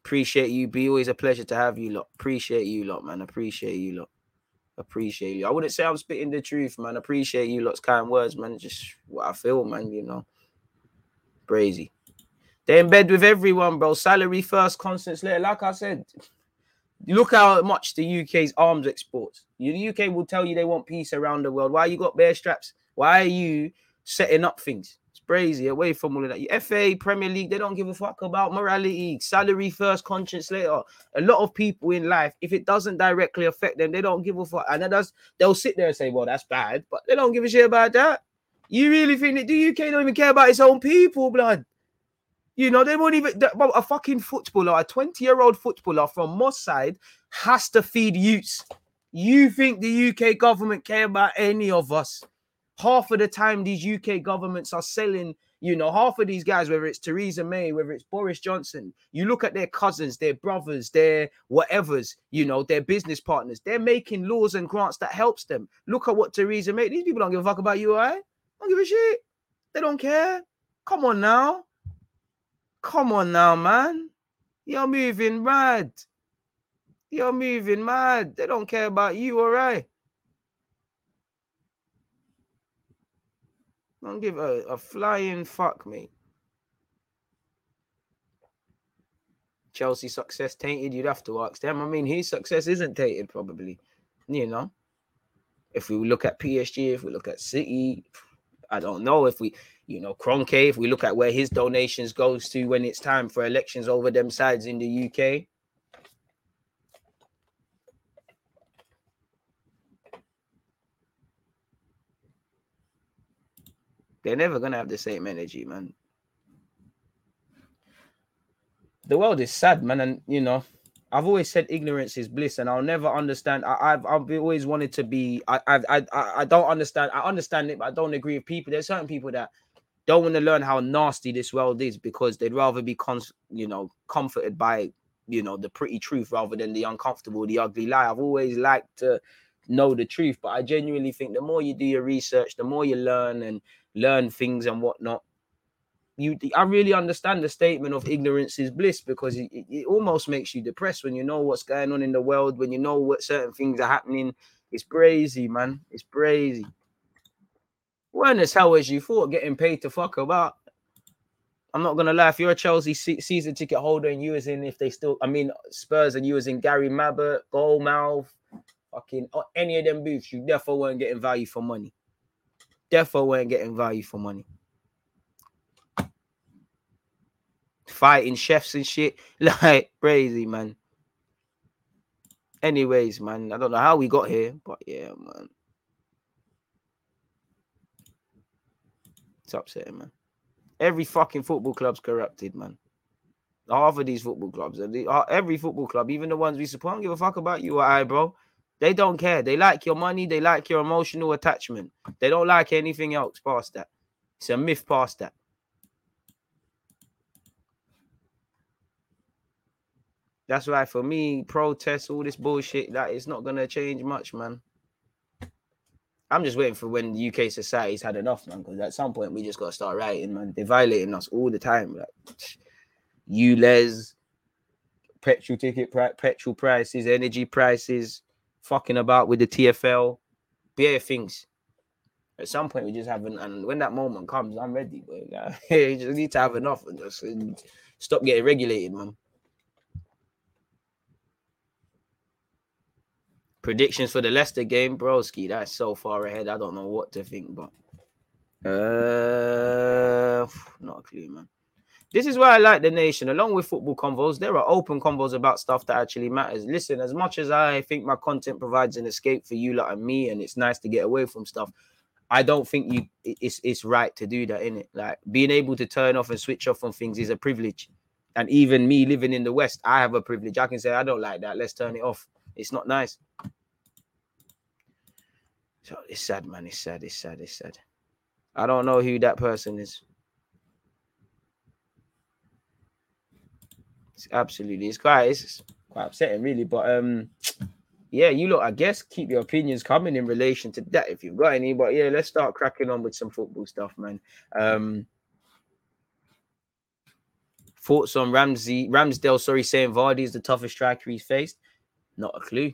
Appreciate you. Be always a pleasure to have you lot. Appreciate you lot, man. Appreciate you lot. Appreciate you. I wouldn't say I'm spitting the truth, man. Appreciate you lot's kind words, man. Just what I feel, man, you know. Crazy. They're in bed with everyone, bro. Salary first, constant later. Like I said, look how much the U K's arms exports. The U K will tell you they want peace around the world. Why you got bear straps? Why are you setting up things? Crazy, away from all of that. F A, Premier League, they don't give a fuck about morality. Salary first, conscience later. A lot of people in life, if it doesn't directly affect them, they don't give a fuck. And that does, they'll sit there and say, well, that's bad, but they don't give a shit about that. You really think that the U K don't even care about its own people, blood? You know, they won't even... A fucking footballer, a twenty-year-old footballer from Moss side has to feed youths. You think the U K government care about any of us? Half of the time, these U K governments are selling, you know, half of these guys, whether it's Theresa May, whether it's Boris Johnson, you look at their cousins, their brothers, their whatevers, you know, their business partners. They're making laws and grants that helps them. Look at what Theresa May, these people don't give a fuck about you, all right? Don't give a shit. They don't care. Come on now. Come on now, man. You're moving mad. You're moving mad. They don't care about you, all right? Don't give a, a flying fuck, mate. Chelsea success tainted, you'd have to ask them. I mean, his success isn't tainted, probably. You know? If we look at P S G, if we look at City, I don't know if we, you know, Cronke, if we look at where his donations goes to when it's time for elections over them sides in the U K. They're never going to have the same energy, man. The world is sad, man. And, you know, I've always said ignorance is bliss, and I'll never understand. I, I've I've always wanted to be. I, I I I don't understand. I understand it, but I don't agree with people. There's certain people that don't want to learn how nasty this world is because they'd rather be, con- you know, comforted by, you know, the pretty truth rather than the uncomfortable, the ugly lie. I've always liked to know the truth, but I genuinely think the more you do your research, the more you learn and learn things and whatnot. You, I really understand the statement of ignorance is bliss because it, it almost makes you depressed when you know what's going on in the world, when you know what certain things are happening. It's crazy, man. It's crazy. Weren't as hell as you thought getting paid to fuck about. I'm not going to lie. If you're a Chelsea season ticket holder and you was in, if they still, I mean, Spurs and you was in Gary Mabbott, Goldmouth, fucking any of them booths, you definitely weren't getting value for money. Definitely weren't getting value for money. Fighting chefs and shit, like crazy, man. Anyways, man, I don't know how we got here, but yeah, man, it's upsetting, man. Every fucking football club's corrupted, man. Half of these football clubs, every football club, even the ones we support, I don't give a fuck about you or I, bro. They don't care. They like your money. They like your emotional attachment. They don't like anything else past that. It's a myth past that. That's why, for me, protests, all this bullshit, that it's not going to change much, man. I'm just waiting for when the U K society's had enough, man, because at some point we just got to start rioting, man. They're violating us all the time. Like, you les, petrol ticket, pri- petrol prices, energy prices, fucking about with the T F L, bare things. At some point we just haven't, and when that moment comes, I'm ready. But like, you just need to have enough and just and stop getting regulated, man. Predictions for the Leicester game, broski. That's so far ahead. I don't know what to think, but uh, not a clue, man. This is why I like The Nation. Along with football convos, there are open convos about stuff that actually matters. Listen, as much as I think my content provides an escape for you lot and me, and it's nice to get away from stuff, I don't think you it's it's right to do that, innit? Like, being able to turn off and switch off on things is a privilege. And even me living in the West, I have a privilege. I can say, I don't like that. Let's turn it off. It's not nice. So it's sad, man. It's sad. It's sad. It's sad. I don't know who that person is. It's absolutely, it's quite, it's quite upsetting, really. But um, yeah, you lot, I guess, keep your opinions coming in relation to that if you've got any. But yeah, let's start cracking on with some football stuff, man. Um, thoughts on Ramsey, Ramsdale? Sorry, saying Vardy is the toughest striker he's faced. Not a clue.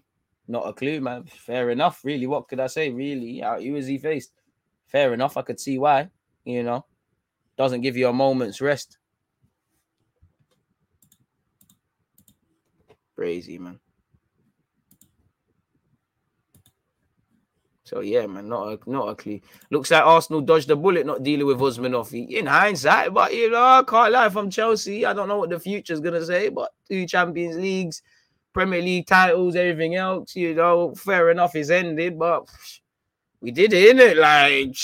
Not a clue, man. Fair enough, really. What could I say, really? Who is he faced? Fair enough. I could see why, you know. Doesn't give you a moment's rest. Crazy, man. So, yeah, man, not a, not a clue. Looks like Arsenal dodged the bullet not dealing with Usmanov. In hindsight, but, you know, I can't lie, from Chelsea, I don't know what the future's going to say, but two Champions Leagues, Premier League titles, everything else, you know, fair enough, it's ended, but we did it, innit? Like,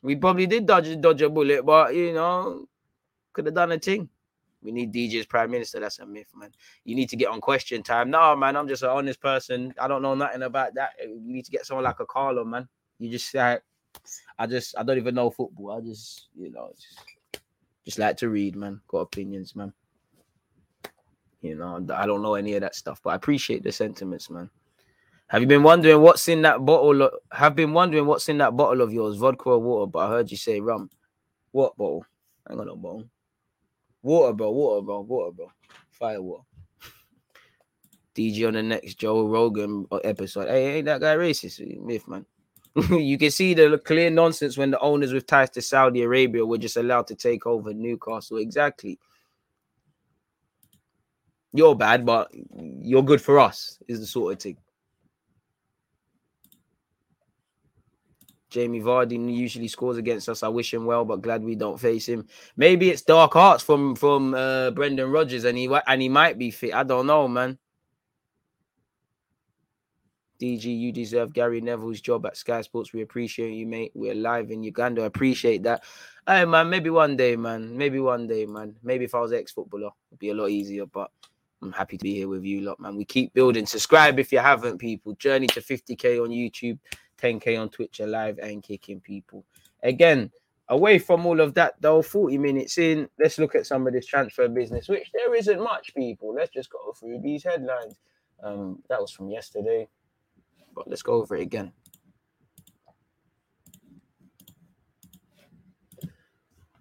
we probably did dodge, dodge a bullet, but, you know, could have done a thing. We need D J's Prime Minister. That's a myth, man. You need to get on Question Time. No, man, I'm just an honest person. I don't know nothing about that. You need to get someone like a Carlo, man. You just, like, I just, I don't even know football. I just, you know, just, just like to read, man. Got opinions, man. You know, I don't know any of that stuff, but I appreciate the sentiments, man. Have you been wondering what's in that bottle? Of, have been wondering what's in that bottle of yours, vodka or water? But I heard you say rum. What bottle? I ain't got no bottle. Water, bro. Water, bro. Water, bro. Fire water. D J on the next Joe Rogan episode. Hey, ain't that guy racist? Myth, man. You can see the clear nonsense when the owners with ties to Saudi Arabia were just allowed to take over Newcastle. Exactly. You're bad, but you're good for us, is the sort of thing. Jamie Vardy usually scores against us. I wish him well, but glad we don't face him. Maybe it's dark arts from from uh, Brendan Rodgers, and he and he might be fit. I don't know, man. D G, you deserve Gary Neville's job at Sky Sports. We appreciate you, mate. We're live in Uganda. I appreciate that. Hey, man, maybe one day, man. Maybe one day, man. Maybe if I was an ex-footballer, it'd be a lot easier, but I'm happy to be here with you lot, man. We keep building. Subscribe if you haven't, people. Journey to fifty K on YouTube, ten K on Twitch, alive and kicking, people. Again, away from all of that, though, forty minutes in, let's look at some of this transfer business, which there isn't much, people. Let's just go through these headlines. Um, that was from yesterday, but let's go over it again.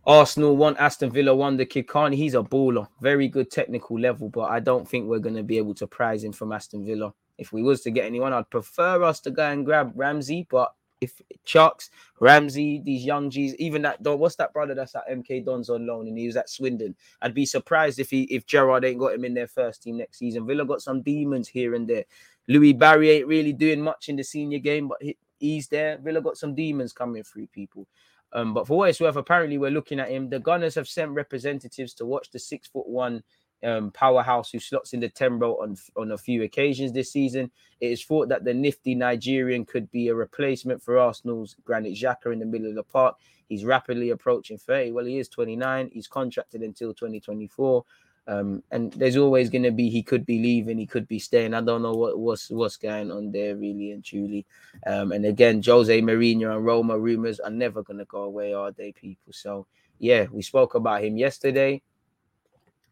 Arsenal won, Aston Villa won. The kid Kane, he's a baller. Very good technical level, but I don't think we're going to be able to prize him from Aston Villa. If we was to get anyone, I'd prefer us to go and grab Ramsey, but if Chucks, Ramsey, these young G's, even that, what's that brother that's at M K Dons on loan and he was at Swindon? I'd be surprised if he, if Gerrard ain't got him in their first team next season. Villa got some demons here and there. Louis Barry ain't really doing much in the senior game, but he's there. Villa got some demons coming through, people. Um, but for what it's worth, apparently we're looking at him. The Gunners have sent representatives to watch the six foot one um, powerhouse who slots in the ten row on, on a few occasions this season. It is thought that the nifty Nigerian could be a replacement for Arsenal's Granit Xhaka in the middle of the park. He's rapidly approaching thirty. Well, he is twenty-nine. He's contracted until twenty twenty-four. Um, and there's always going to be, he could be leaving, he could be staying. I don't know what, what's what's going on there, really and truly. Um, and again, Jose Mourinho and Roma rumors are never going to go away, are they, people? So, yeah, we spoke about him yesterday.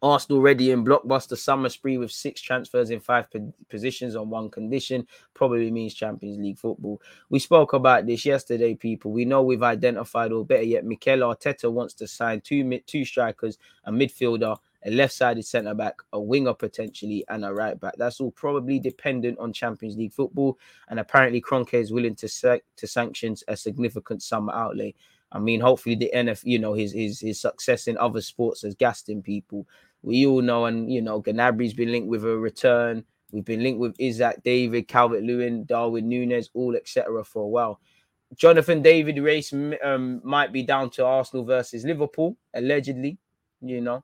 Arsenal ready in blockbuster summer spree with six transfers in five positions on one condition. Probably means Champions League football. We spoke about this yesterday, people. We know we've identified, or better yet, Mikel Arteta wants to sign two two strikers, a midfielder, a left-sided centre-back, a winger potentially, and a right-back. That's all probably dependent on Champions League football. And apparently Kroenke is willing to sa- to sanction a significant summer outlay. I mean, hopefully the N F L, you know, his his his success in other sports has gassed him, people. We all know, and, you know, Gnabry's been linked with a return. We've been linked with Isaac, David, Calvert-Lewin, Darwin Núñez, all et cetera, for a while. Jonathan David race um, might be down to Arsenal versus Liverpool, allegedly, you know.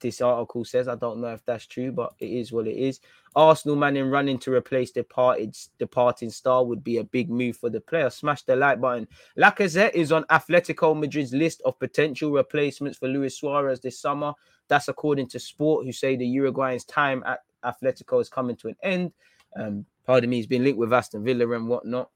This article says, I don't know if that's true, but it is what it is. Arsenal man in running to replace departed departing star would be a big move for the player. Smash the like button. Lacazette is on Atletico Madrid's list of potential replacements for Luis Suarez this summer. That's according to Sport, who say the Uruguayan's time at Atletico is coming to an end. Um, pardon me, he's been linked with Aston Villa and whatnot.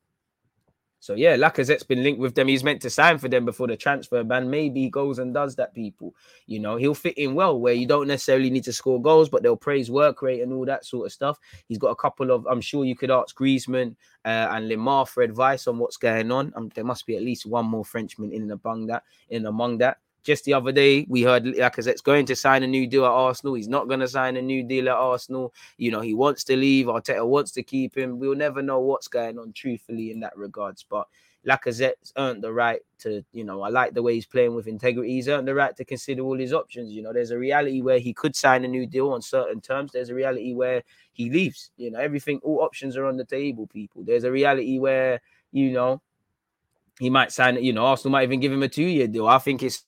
So, yeah, Lacazette's been linked with them. He's meant to sign for them before the transfer ban. Maybe he goes and does that, people. You know, he'll fit in well where you don't necessarily need to score goals, but they'll praise work rate and all that sort of stuff. He's got a couple of, I'm sure you could ask Griezmann uh, and Lemar for advice on what's going on. Um, there must be at least one more Frenchman in and among that. In among that. Just the other day, we heard Lacazette's going to sign a new deal at Arsenal. He's not going to sign a new deal at Arsenal. You know, he wants to leave. Arteta wants to keep him. We'll never know what's going on, truthfully, in that regards. But Lacazette's earned the right to, you know, I like the way he's playing with integrity. He's earned the right to consider all his options. You know, there's a reality where he could sign a new deal on certain terms. There's a reality where he leaves. You know, everything, all options are on the table, people. There's a reality where, you know, he might sign, you know, Arsenal might even give him a two-year deal. I think it's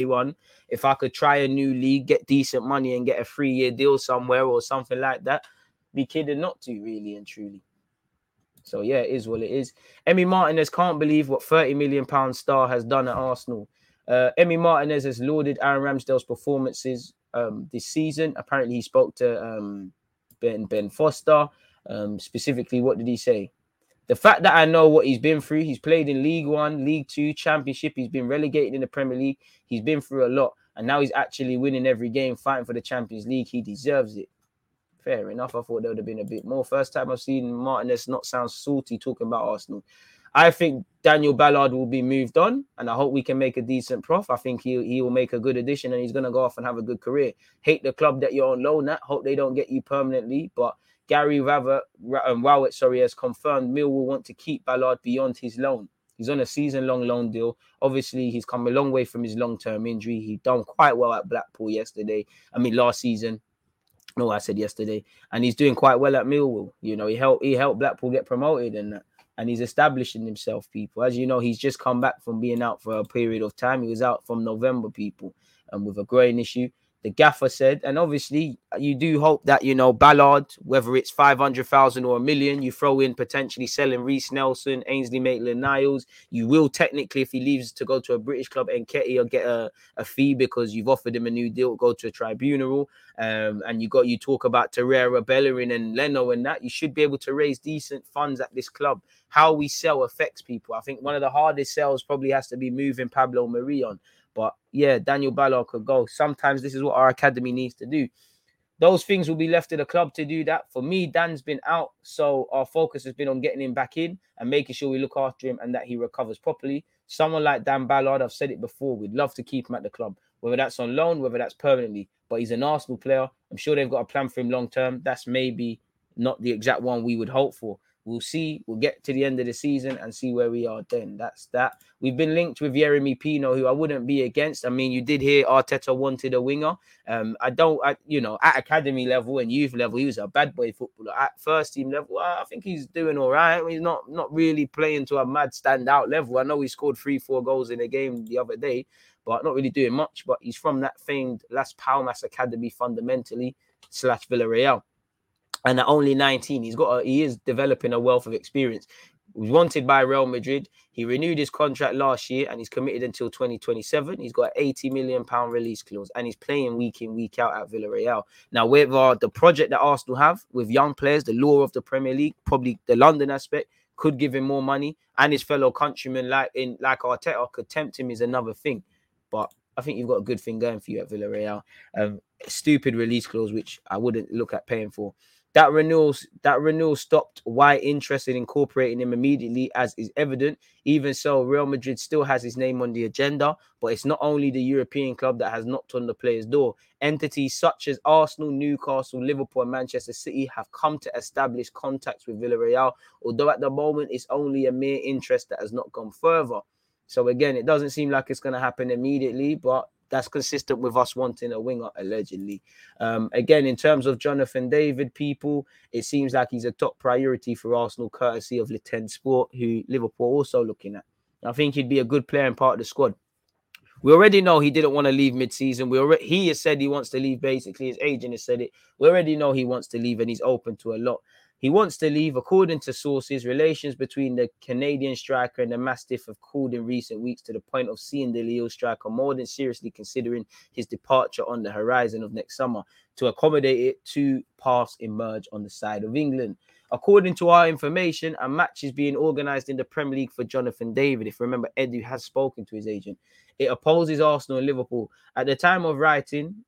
one. If I could try a new league, get decent money and get a three-year deal somewhere or something like that, be kidding not to, really and truly. So, yeah, it is what it is. Emi Martinez can't believe what thirty million pound star has done at Arsenal. Uh, Emi Martinez has lauded Aaron Ramsdale's performances um, this season. Apparently, he spoke to um, Ben Ben Foster. Um, specifically, what did he say? The fact that I know what he's been through, he's played in League One, League Two, Championship, he's been relegated in the Premier League, he's been through a lot, and now he's actually winning every game, fighting for the Champions League, he deserves it. Fair enough, I thought there would have been a bit more. First time I've seen Martinez not sound salty talking about Arsenal. I think Daniel Ballard will be moved on, and I hope we can make a decent prof. I think he, he will make a good addition, and he's going to go off and have a good career. Hate the club that you're on loan at, hope they don't get you permanently, but Gary Raver, um, Rowett, sorry, has confirmed Millwall will want to keep Ballard beyond his loan. He's on a season-long loan deal. Obviously, he's come a long way from his long-term injury. He done quite well at Blackpool yesterday. I mean, last season. No, I said yesterday, and he's doing quite well at Millwall. You know, he helped he helped Blackpool get promoted, and and he's establishing himself, people. As you know, he's just come back from being out for a period of time. He was out from November, people, and with a groin issue. The gaffer said, and obviously you do hope that, you know, Ballard, whether it's five hundred thousand or a million, you throw in potentially selling Reece Nelson, Ainsley Maitland-Niles. You will technically, if he leaves to go to a British club, Nketiah will get a, a fee because you've offered him a new deal, go to a tribunal. Um, and you got, you talk about Torreira, Bellerin and Leno and that. You should be able to raise decent funds at this club. How we sell affects people. I think one of the hardest sells probably has to be moving Pablo Mari on. But yeah, Daniel Ballard could go. Sometimes this is what our academy needs to do. Those things will be left to the club to do that. For me, Dan's been out, so our focus has been on getting him back in and making sure we look after him and that he recovers properly. Someone like Dan Ballard, I've said it before, we'd love to keep him at the club, whether that's on loan, whether that's permanently. But he's an Arsenal player. I'm sure they've got a plan for him long term. That's maybe not the exact one we would hope for. We'll see. We'll get to the end of the season and see where we are then. That's that. We've been linked with Yeremi Pino, who I wouldn't be against. I mean, you did hear Arteta wanted a winger. Um, I don't, I, you know, at academy level and youth level, he was a bad boy footballer. At first team level, I think he's doing all right. He's not, not really playing to a mad standout level. I know he scored three, four goals in a game the other day, but not really doing much. But he's from that famed Las Palmas Academy fundamentally slash Villarreal. And at only nineteen, he's got a, he is developing a wealth of experience. He was wanted by Real Madrid. He renewed his contract last year and he's committed until twenty twenty-seven. He's got an eighty million pounds release clause and he's playing week in, week out at Villarreal. Now, with uh, the project that Arsenal have with young players, the law of the Premier League, probably the London aspect, could give him more money. And his fellow countrymen like, in, like Arteta could tempt him is another thing. But I think you've got a good thing going for you at Villarreal. Um, stupid release clause, which I wouldn't look at paying for. That renewal, that renewal stopped White interested in incorporating him immediately, as is evident. Even so, Real Madrid still has his name on the agenda, but it's not only the European club that has knocked on the player's door. Entities such as Arsenal, Newcastle, Liverpool and Manchester City have come to establish contacts with Villarreal, although at the moment it's only a mere interest that has not gone further. So again, it doesn't seem like it's going to happen immediately, but that's consistent with us wanting a winger, allegedly. Um, again, in terms of Jonathan David, people, it seems like he's a top priority for Arsenal, courtesy of Ten Sport, who Liverpool also looking at. I think he'd be a good player and part of the squad. We already know he didn't want to leave mid-season. We already, he has said he wants to leave, basically. His agent has said it. We already know he wants to leave and he's open to a lot. He wants to leave, according to sources. Relations between the Canadian striker and the Mastiff have cooled in recent weeks to the point of seeing the Lille striker more than seriously considering his departure on the horizon of next summer. To accommodate it, two paths emerge on the side of England. According to our information, a match is being organised in the Premier League for Jonathan David. If you remember, Edu has spoken to his agent. It opposes Arsenal and Liverpool. At the time of writing,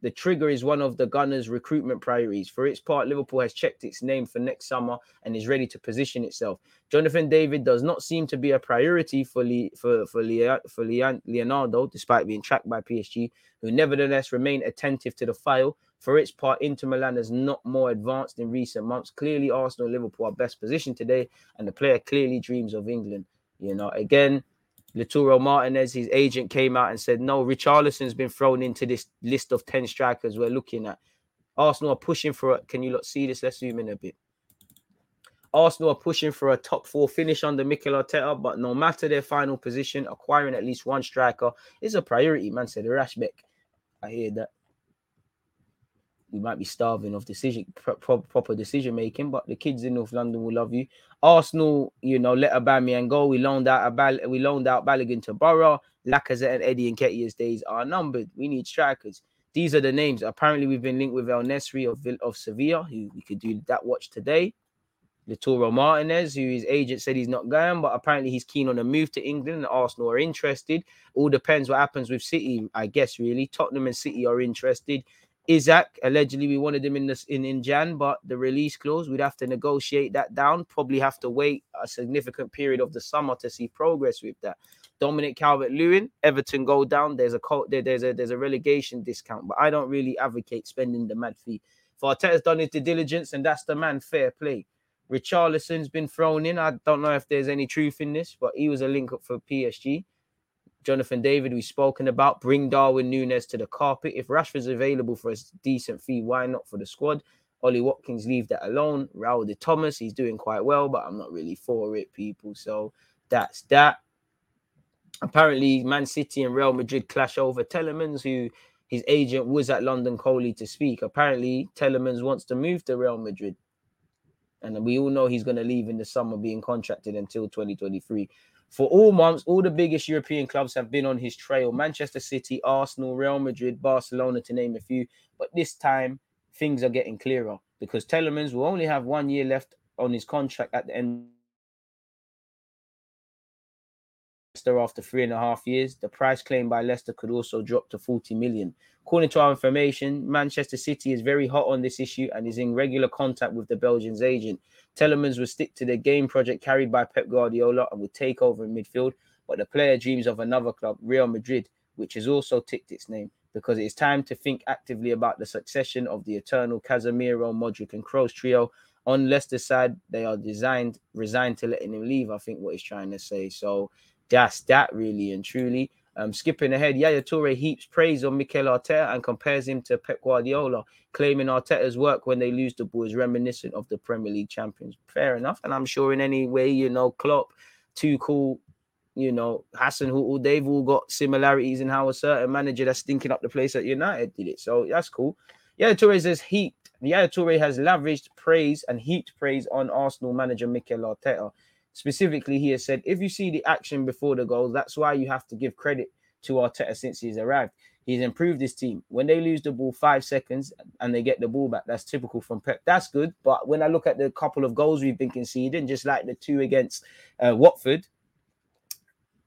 the trigger is one of the Gunners' recruitment priorities. For its part, Liverpool has checked its name for next summer and is ready to position itself. Jonathan David does not seem to be a priority for Le- for for, Le- for Le- Leonardo, despite being tracked by P S G, who nevertheless remain attentive to the file. For its part, Inter Milan is not more advanced in recent months. Clearly, Arsenal and Liverpool are best positioned today, and the player clearly dreams of England. You know, again, Lautaro Martinez, his agent, came out and said, no, Richarlison's been thrown into this list of ten strikers we're looking at. Arsenal are pushing for a... Can you lot see this? Let's zoom in a bit. Arsenal are pushing for a top four finish under Mikel Arteta, but no matter their final position, acquiring at least one striker is a priority, man said Rashbeck. I hear that. We might be starving of decision, pro- proper decision-making, but the kids in North London will love you. Arsenal, you know, let Aubameyang go. We loaned out Abal- we loaned out Balogun to Borough. Lacazette and Eddie Nketiah's days are numbered. We need strikers. These are the names. Apparently, we've been linked with El Nesri of, of Sevilla, who we could do that watch today. Lautaro Martinez, who his agent said he's not going, but apparently he's keen on a move to England and Arsenal are interested. All depends what happens with City, I guess, really. Tottenham and City are interested. Isak, allegedly we wanted him in this in, in Jan, but the release clause, we'd have to negotiate that down, probably have to wait a significant period of the summer to see progress with that. Dominic Calvert-Lewin, Everton go down, there's a there's a there's a relegation discount, but I don't really advocate spending the mad fee. For Arteta's done his due diligence and that's the man, fair play. Richarlison's been thrown in. I don't know if there's any truth in this, but he was a link up for P S G. Jonathan David, we've spoken about. Bring Darwin Núñez to the carpet. If Rashford's available for a decent fee, why not for the squad? Ollie Watkins, leave that alone. Raul de Thomas, he's doing quite well, but I'm not really for it, people. So that's that. Apparently, Man City and Real Madrid clash over Telemans, who his agent was at London Coley to speak. Apparently, Telemans wants to move to Real Madrid. And we all know he's going to leave in the summer, being contracted until twenty twenty-three. For all months, all the biggest European clubs have been on his trail. Manchester City, Arsenal, Real Madrid, Barcelona, to name a few. But this time, things are getting clearer because Telemans will only have one year left on his contract at the end. After three and a half years, the price claimed by Leicester could also drop to forty million. According to our information, Manchester City is very hot on this issue and is in regular contact with the Belgian's agent. Telemans will stick to the game project carried by Pep Guardiola and will take over in midfield, but the player dreams of another club, Real Madrid, which has also ticked its name, because it is time to think actively about the succession of the eternal Casemiro, Modric and Kroos trio. On Leicester's side, they are designed, resigned to letting him leave, I think what he's trying to say. So that's that, really and truly. Um, skipping ahead, Yaya Toure heaps praise on Mikel Arteta and compares him to Pep Guardiola, claiming Arteta's work when they lose the ball is reminiscent of the Premier League champions. Fair enough. And I'm sure in any way, you know, Klopp, Tuchel, you know, Hasenhüttl, they've all got similarities in how a certain manager that's stinking up the place at United did it. So that's cool. Yaya Toure says heaped. Yaya Toure has lavished praise and heaped praise on Arsenal manager Mikel Arteta. Specifically, he has said, if you see the action before the goal, that's why you have to give credit to Arteta since he's arrived. He's improved his team. When they lose the ball five seconds and they get the ball back, that's typical from Pep. That's good. But when I look at the couple of goals we've been conceding, just like the two against uh, Watford,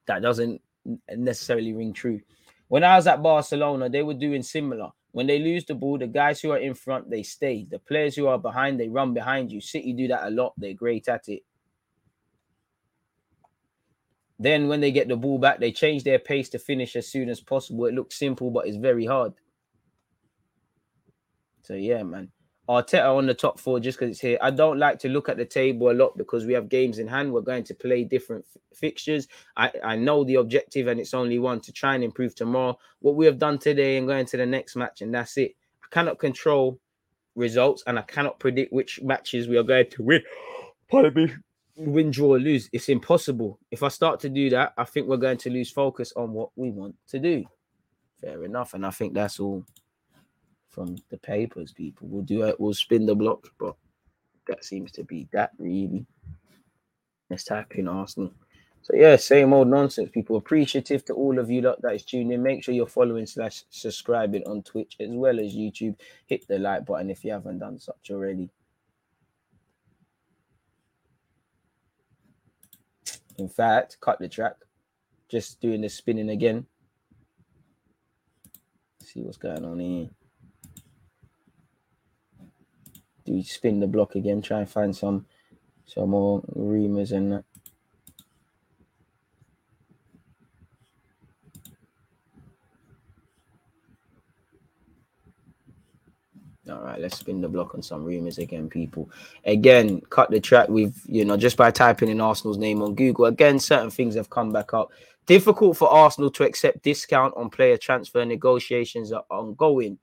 that doesn't necessarily ring true. When I was at Barcelona, they were doing similar. When they lose the ball, the guys who are in front, they stay. The players who are behind, they run behind you. City do that a lot. They're great at it. Then when they get the ball back, they change their pace to finish as soon as possible. It looks simple, but it's very hard. So, yeah, man. Arteta on the top four just because it's here. I don't like to look at the table a lot because we have games in hand. We're going to play different f- fixtures. I, I know the objective and it's only one, to try and improve tomorrow. What we have done today and going to the next match, and that's it. I cannot control results and I cannot predict which matches we are going to win. Pardon me. Win, draw, lose. It's impossible. If I start to do that, I think we're going to lose focus on what we want to do. Fair enough. And I think that's all from the papers, people. We'll do it. We'll spin the block, but that seems to be that, really. Let's type in Arsenal. So, yeah, same old nonsense, people. Appreciative to all of you lot that is tuning in. Make sure you're following slash subscribing on Twitch as well as YouTube. Hit the like button if you haven't done such already. In fact, cut the track. Just doing the spinning again. See what's going on here. Do we spin the block again? Try and find some, some more rumors and that. All right, let's spin the block on some rumors again, people. Again, cut the track with, you know, just by typing in Arsenal's name on Google. Again, certain things have come back up. Difficult for Arsenal to accept discount on player transfer. Negotiations are ongoing.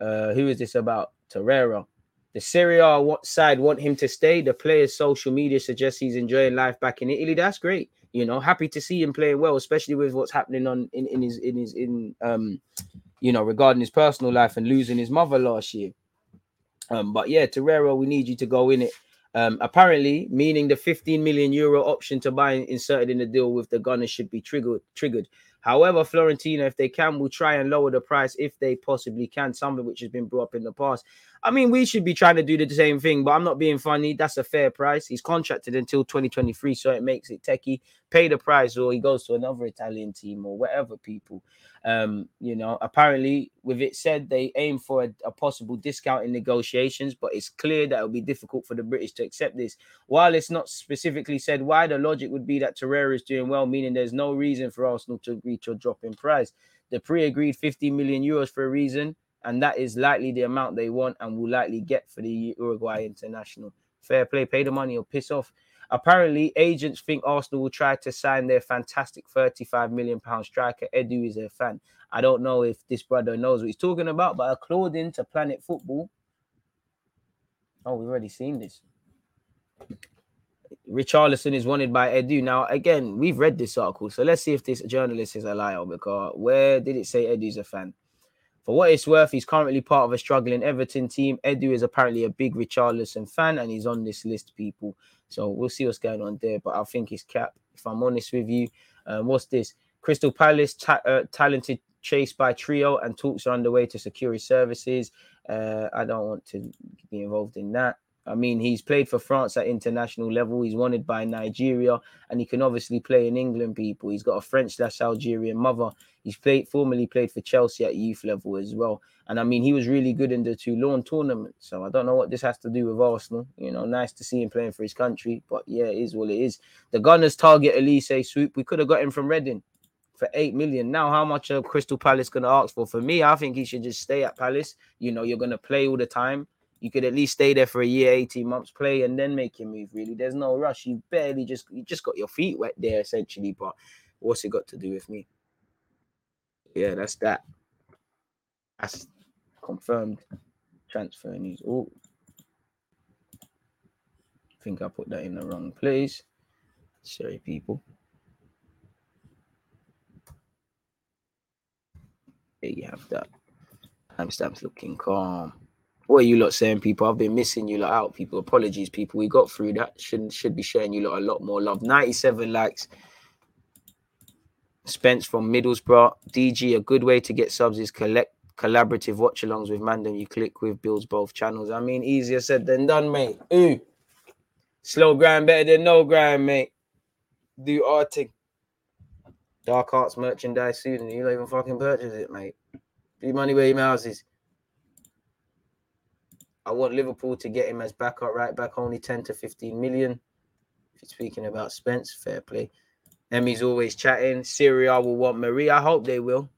Uh, who is this about? Torreira. The Serie A side want him to stay. The player's social media suggests he's enjoying life back in Italy. That's great. You know, happy to see him playing well, especially with what's happening on in, in his in his in um. you know, regarding his personal life and losing his mother last year. Um, but yeah, Torreira, we need you to go in it. Um, apparently, meaning the fifteen million euro option to buy inserted in the deal with the Gunners should be triggered. Triggered. However, Fiorentina, if they can, will try and lower the price if they possibly can, something which has been brought up in the past. I mean, we should be trying to do the same thing, but I'm not being funny. That's a fair price. He's contracted until twenty twenty-three, so it makes it techie. Pay the price or he goes to another Italian team or whatever, people. Um, you know, apparently, with it said, they aim for a, a possible discount in negotiations, but it's clear that it'll be difficult for the British to accept this. While it's not specifically said why, the logic would be that Torreira is doing well, meaning there's no reason for Arsenal to agree to a drop in price. The pre-agreed fifty million euros for a reason, and that is likely the amount they want and will likely get for the Uruguay international. Fair play, pay the money or piss off. Apparently, agents think Arsenal will try to sign their fantastic thirty-five million pounds striker. Edu is a fan. I don't know if this brother knows what he's talking about, but according to Planet Football... Oh, we've already seen this. Richarlison is wanted by Edu. Now, again, we've read this article, so let's see if this journalist is a liar, because where did it say Edu's a fan? For what it's worth, he's currently part of a struggling Everton team. Edu is apparently a big Richarlison fan, and he's on this list, people. So we'll see what's going on there, but I think it's cap, if I'm honest with you. Um, what's this? Crystal Palace, ta- uh, talented chased by Trio, and talks are underway to secure his services. Uh, I don't want to be involved in that. I mean, he's played for France at international level. He's wanted by Nigeria, and he can obviously play in England, people. He's got a French slash Algerian mother. He's played formerly played for Chelsea at youth level as well. And I mean, he was really good in the Toulon tournament. So I don't know what this has to do with Arsenal. You know, nice to see him playing for his country, but yeah, it is what it is. The Gunners target Elise Swoop. We could have got him from Reading for eight million. Now, how much are Crystal Palace going to ask for? For me, I think he should just stay at Palace. You know, you're going to play all the time. You could at least stay there for a year, eighteen months, play, and then make your move, really. There's no rush. You barely just you just got your feet wet there, essentially. But what's it got to do with me? Yeah, that's that. That's confirmed transfer news. Oh, I think I put that in the wrong place. Sorry, people. There you have that. Timestamps looking calm. What are you lot saying, people? I've been missing you lot out, people. Apologies, people. We got through that. Should, should be sharing you lot a lot more love. ninety-seven likes. Spence from Middlesbrough. D G, a good way to get subs is collect collaborative watch-alongs with Mandem. You click with, builds both channels. I mean, easier said than done, mate. Ooh. Slow grind better than no grind, mate. Do arting. Dark Arts merchandise soon, and you don't even fucking purchase it, mate. Do money where your mouth is. I want Liverpool to get him as backup right back, only ten to fifteen million. If you're speaking about Spence, fair play. Emmy's always chatting. Syria will want Marie. I hope they will.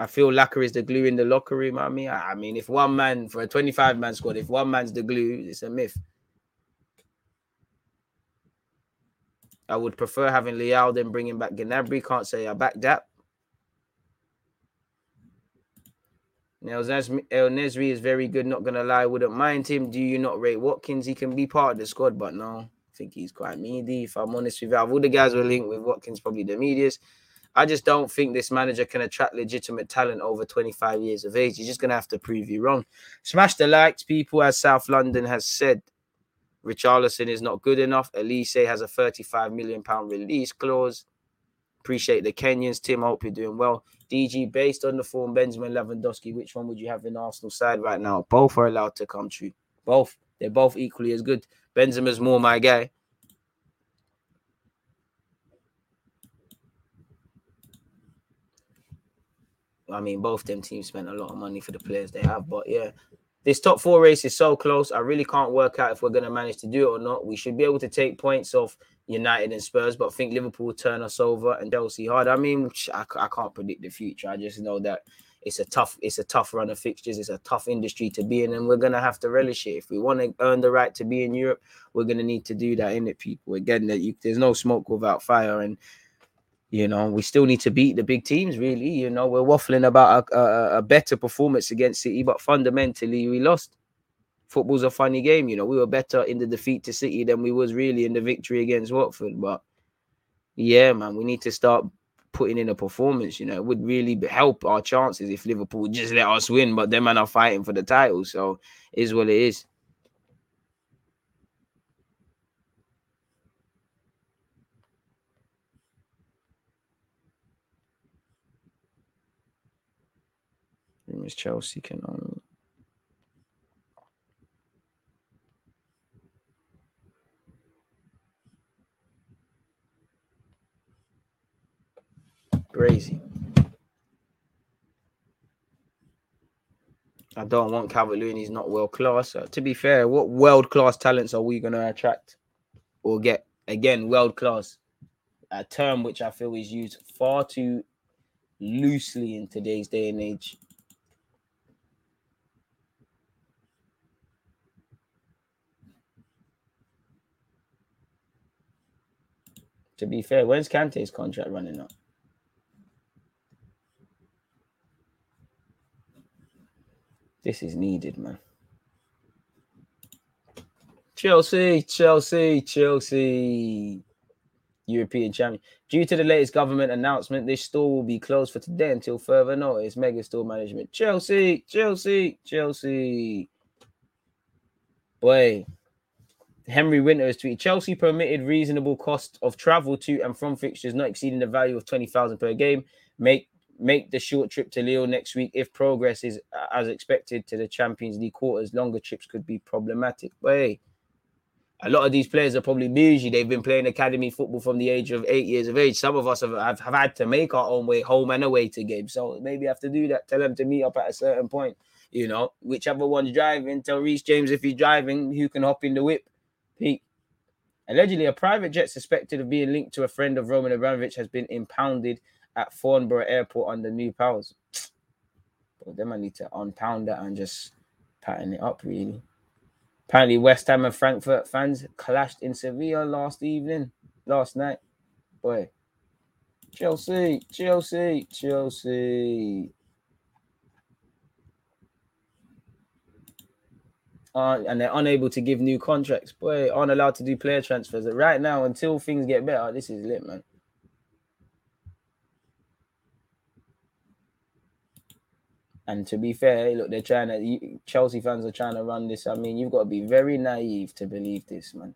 I feel Lacquer is the glue in the locker room. I mean, I mean, if one man for a twenty-five man squad, if one man's the glue, it's a myth. I would prefer having Leao than bringing back Gnabry. Can't say I back that. El Nesri is very good, not going to lie. Wouldn't mind him. Do you not rate Watkins? He can be part of the squad, but no, I think he's quite needy, if I'm honest with you. All the guys were linked with Watkins, probably the medias. I just don't think this manager can attract legitimate talent over twenty-five years of age. You're just going to have to prove you wrong. Smash the likes, people, as South London has said. Richarlison is not good enough. Elise has a thirty-five million pounds release clause. Appreciate the Kenyans. Tim, hope you're doing well. D G, based on the form, Benjamin Lewandowski, which one would you have in Arsenal side right now? Both are allowed to come true. Both. They're both equally as good. Benzema's more my guy. I mean, both them teams spent a lot of money for the players they have, but yeah. This top four race is so close. I really can't work out if we're going to manage to do it or not. We should be able to take points off United and Spurs, but I think Liverpool will turn us over and Chelsea hard. I mean, I, I can't predict the future. I just know that it's a tough, it's a tough run of fixtures. It's a tough industry to be in, and we're going to have to relish it. If we want to earn the right to be in Europe, we're going to need to do that, innit, people? Again, that you, there's no smoke without fire, and you know, we still need to beat the big teams, really. You know, we're waffling about a, a, a better performance against City, but fundamentally, we lost. Football's a funny game, you know. We were better in the defeat to City than we was really in the victory against Watford. But, yeah, man, we need to start putting in a performance, you know. It would really help our chances if Liverpool just let us win, but them man are fighting for the title, so it is what it is. Chelsea can only. Crazy. I don't want Cavalier, he's not world class. So, to be fair, what world class talents are we going to attract or get? Again, world class, a term which I feel is used far too loosely in today's day and age. To be fair, when's Kante's contract running up? This is needed, man. Chelsea, Chelsea, Chelsea, European champion. Due to the latest government announcement, this store will be closed for today until further notice. Mega store management. Chelsea, Chelsea, Chelsea. Boy, Henry Winter has tweeted, Chelsea permitted reasonable cost of travel to and from fixtures not exceeding the value of twenty thousand per game. Make Make the short trip to Lille next week if progress is as expected to the Champions League quarters. Longer trips could be problematic. But hey, a lot of these players are probably bougie. They've been playing academy football from the age of eight years of age. Some of us have, have, have had to make our own way home and away to games. So maybe have to do that. Tell them to meet up at a certain point. You know, whichever one's driving, tell Reece James if he's driving, who can hop in the whip. Pete. Allegedly, a private jet suspected of being linked to a friend of Roman Abramovich has been impounded at Farnborough Airport under new powers. But then I need to unpound that and just pattern it up, really. Apparently, West Ham and Frankfurt fans clashed in Sevilla last evening, last night. Boy, Chelsea, Chelsea, Chelsea. Uh, and they're unable to give new contracts. Boy, aren't allowed to do player transfers. Right now, until things get better, this is lit, man. And to be fair, look, they're trying to, Chelsea fans are trying to run this. I mean, you've got to be very naive to believe this, man.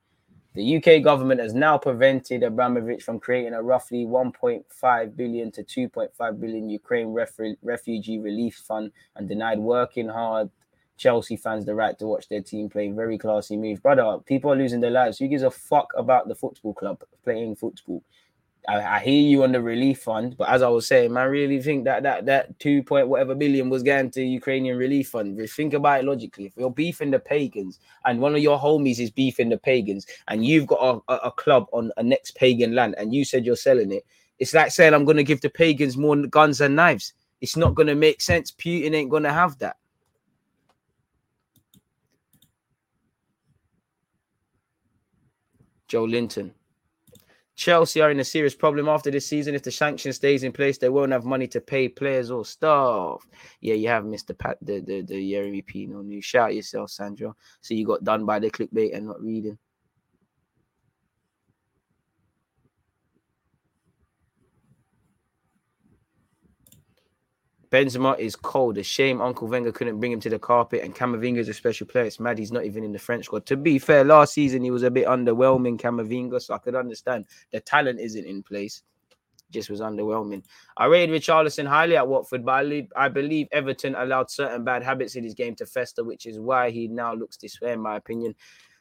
The U K government has now prevented Abramovich from creating a roughly one point five billion to two point five billion Ukraine ref- refugee relief fund and denied working hard Chelsea fans the right to watch their team play. Very classy move. Brother, people are losing their lives. Who gives a fuck about the football club playing football? I, I hear you on the relief fund, but as I was saying, man, I really think that that that two point whatever billion was going to Ukrainian relief fund. Think about it logically. If you're beefing the pagans, and one of your homies is beefing the pagans, and you've got a, a, a club on a next pagan land, and you said you're selling it, it's like saying I'm going to give the pagans more guns and knives. It's not going to make sense. Putin ain't going to have that. Joe Linton. Chelsea are in a serious problem after this season. If the sanction stays in place, they won't have money to pay players or staff. Yeah, you have Mister Pat, the the, the Yeremi Pino news. Shout yourself, Sandra. So you got done by the clickbait and not reading. Benzema is cold. A shame Uncle Wenger couldn't bring him to the carpet. And Camavinga is a special player. It's mad he's not even in the French squad. To be fair, last season he was a bit underwhelming, Camavinga. So I could understand the talent isn't in place. Just was underwhelming. I rated Richarlison highly at Watford, but I, I believe Everton allowed certain bad habits in his game to fester, which is why he now looks this way, in my opinion.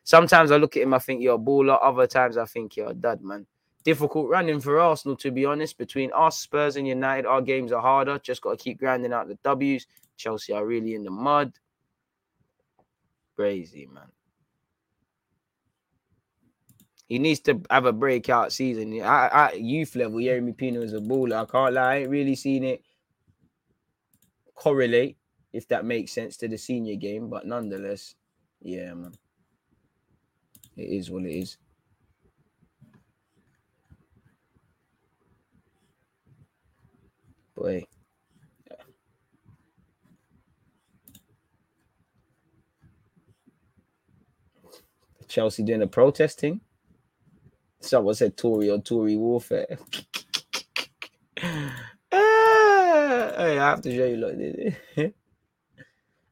Sometimes I look at him, I think you're a baller. Other times I think you're a dud, man. Difficult running for Arsenal, to be honest. Between us, Spurs and United, our games are harder. Just got to keep grinding out the W's. Chelsea are really in the mud. Crazy, man. He needs to have a breakout season. At youth level, Yeremi Pino is a baller. I can't lie. I ain't really seen it correlate, if that makes sense, to the senior game. But nonetheless, yeah, man. It is what it is. Boy. Yeah. Chelsea doing a protesting. Someone said Tory or Tory warfare. ah, I have to show you like this.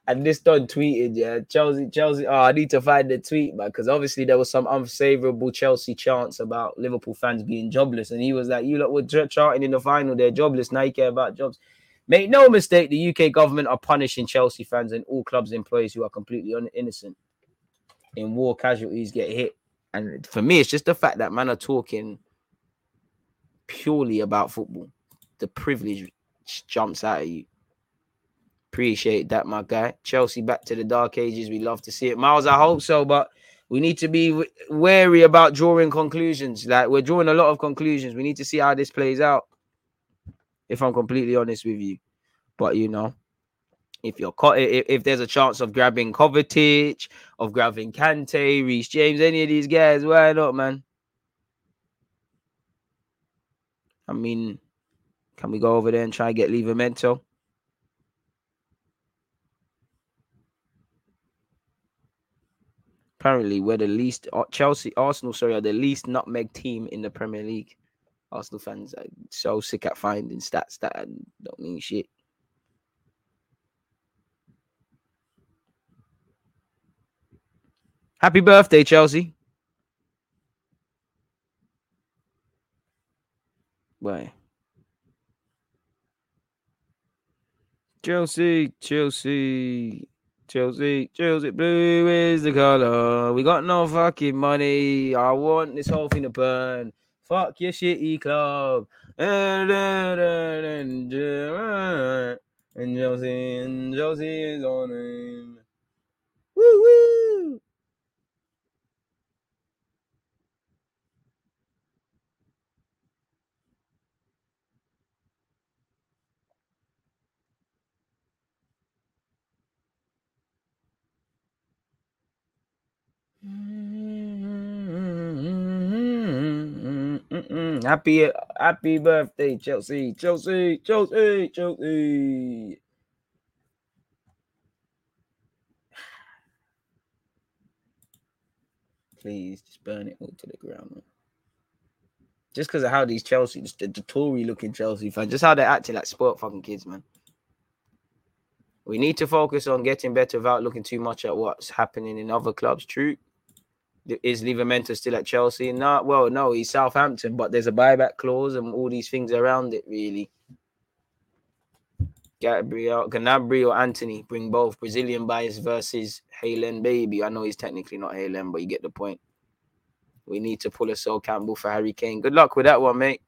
And this done tweeted, yeah. Chelsea, Chelsea. Oh, I need to find the tweet, man, because obviously there was some unfavourable Chelsea chants about Liverpool fans being jobless. And he was like, you lot were chanting in the final, they're jobless. Now you care about jobs. Make no mistake, the U K government are punishing Chelsea fans and all clubs' employees who are completely innocent in war casualties get hit. And for me, it's just the fact that man are talking purely about football. The privilege jumps out at you. Appreciate that, my guy. Chelsea back to the dark ages. We love to see it. Miles, I hope so, but we need to be wary about drawing conclusions. Like, we're drawing a lot of conclusions. We need to see how this plays out, if I'm completely honest with you. But, you know, if you're caught, if, if there's a chance of grabbing Kovacic, of grabbing Kante, Reece James, any of these guys, why not, man? I mean, can we go over there and try and get Levermento? Apparently, we're the least Chelsea, Arsenal, sorry, are the least nutmeg team in the Premier League. Arsenal fans are so sick at finding stats that don't mean shit. Happy birthday, Chelsea. Why? Chelsea, Chelsea, Chelsea, Chelsea, blue is the colour. We got no fucking money. I want this whole thing to burn. Fuck your shitty club. And Chelsea, and Chelsea is on him. Woo woo. Mm-mm. Happy happy birthday, Chelsea, Chelsea, Chelsea, Chelsea. Please just burn it all to the ground. Man. Just because of how these Chelsea, just the, the Tory looking Chelsea fans, just how they're acting like sport fucking kids, man. We need to focus on getting better without looking too much at what's happening in other clubs. True. Is Levermentos still at Chelsea? No, well, no, he's Southampton, but there's a buyback clause and all these things around it, really. Gabriel, Gnabry or Anthony, bring both. Brazilian bias versus Haaland, baby. I know he's technically not Haaland, but you get the point. We need to pull a Sol Campbell for Harry Kane. Good luck with that one, mate.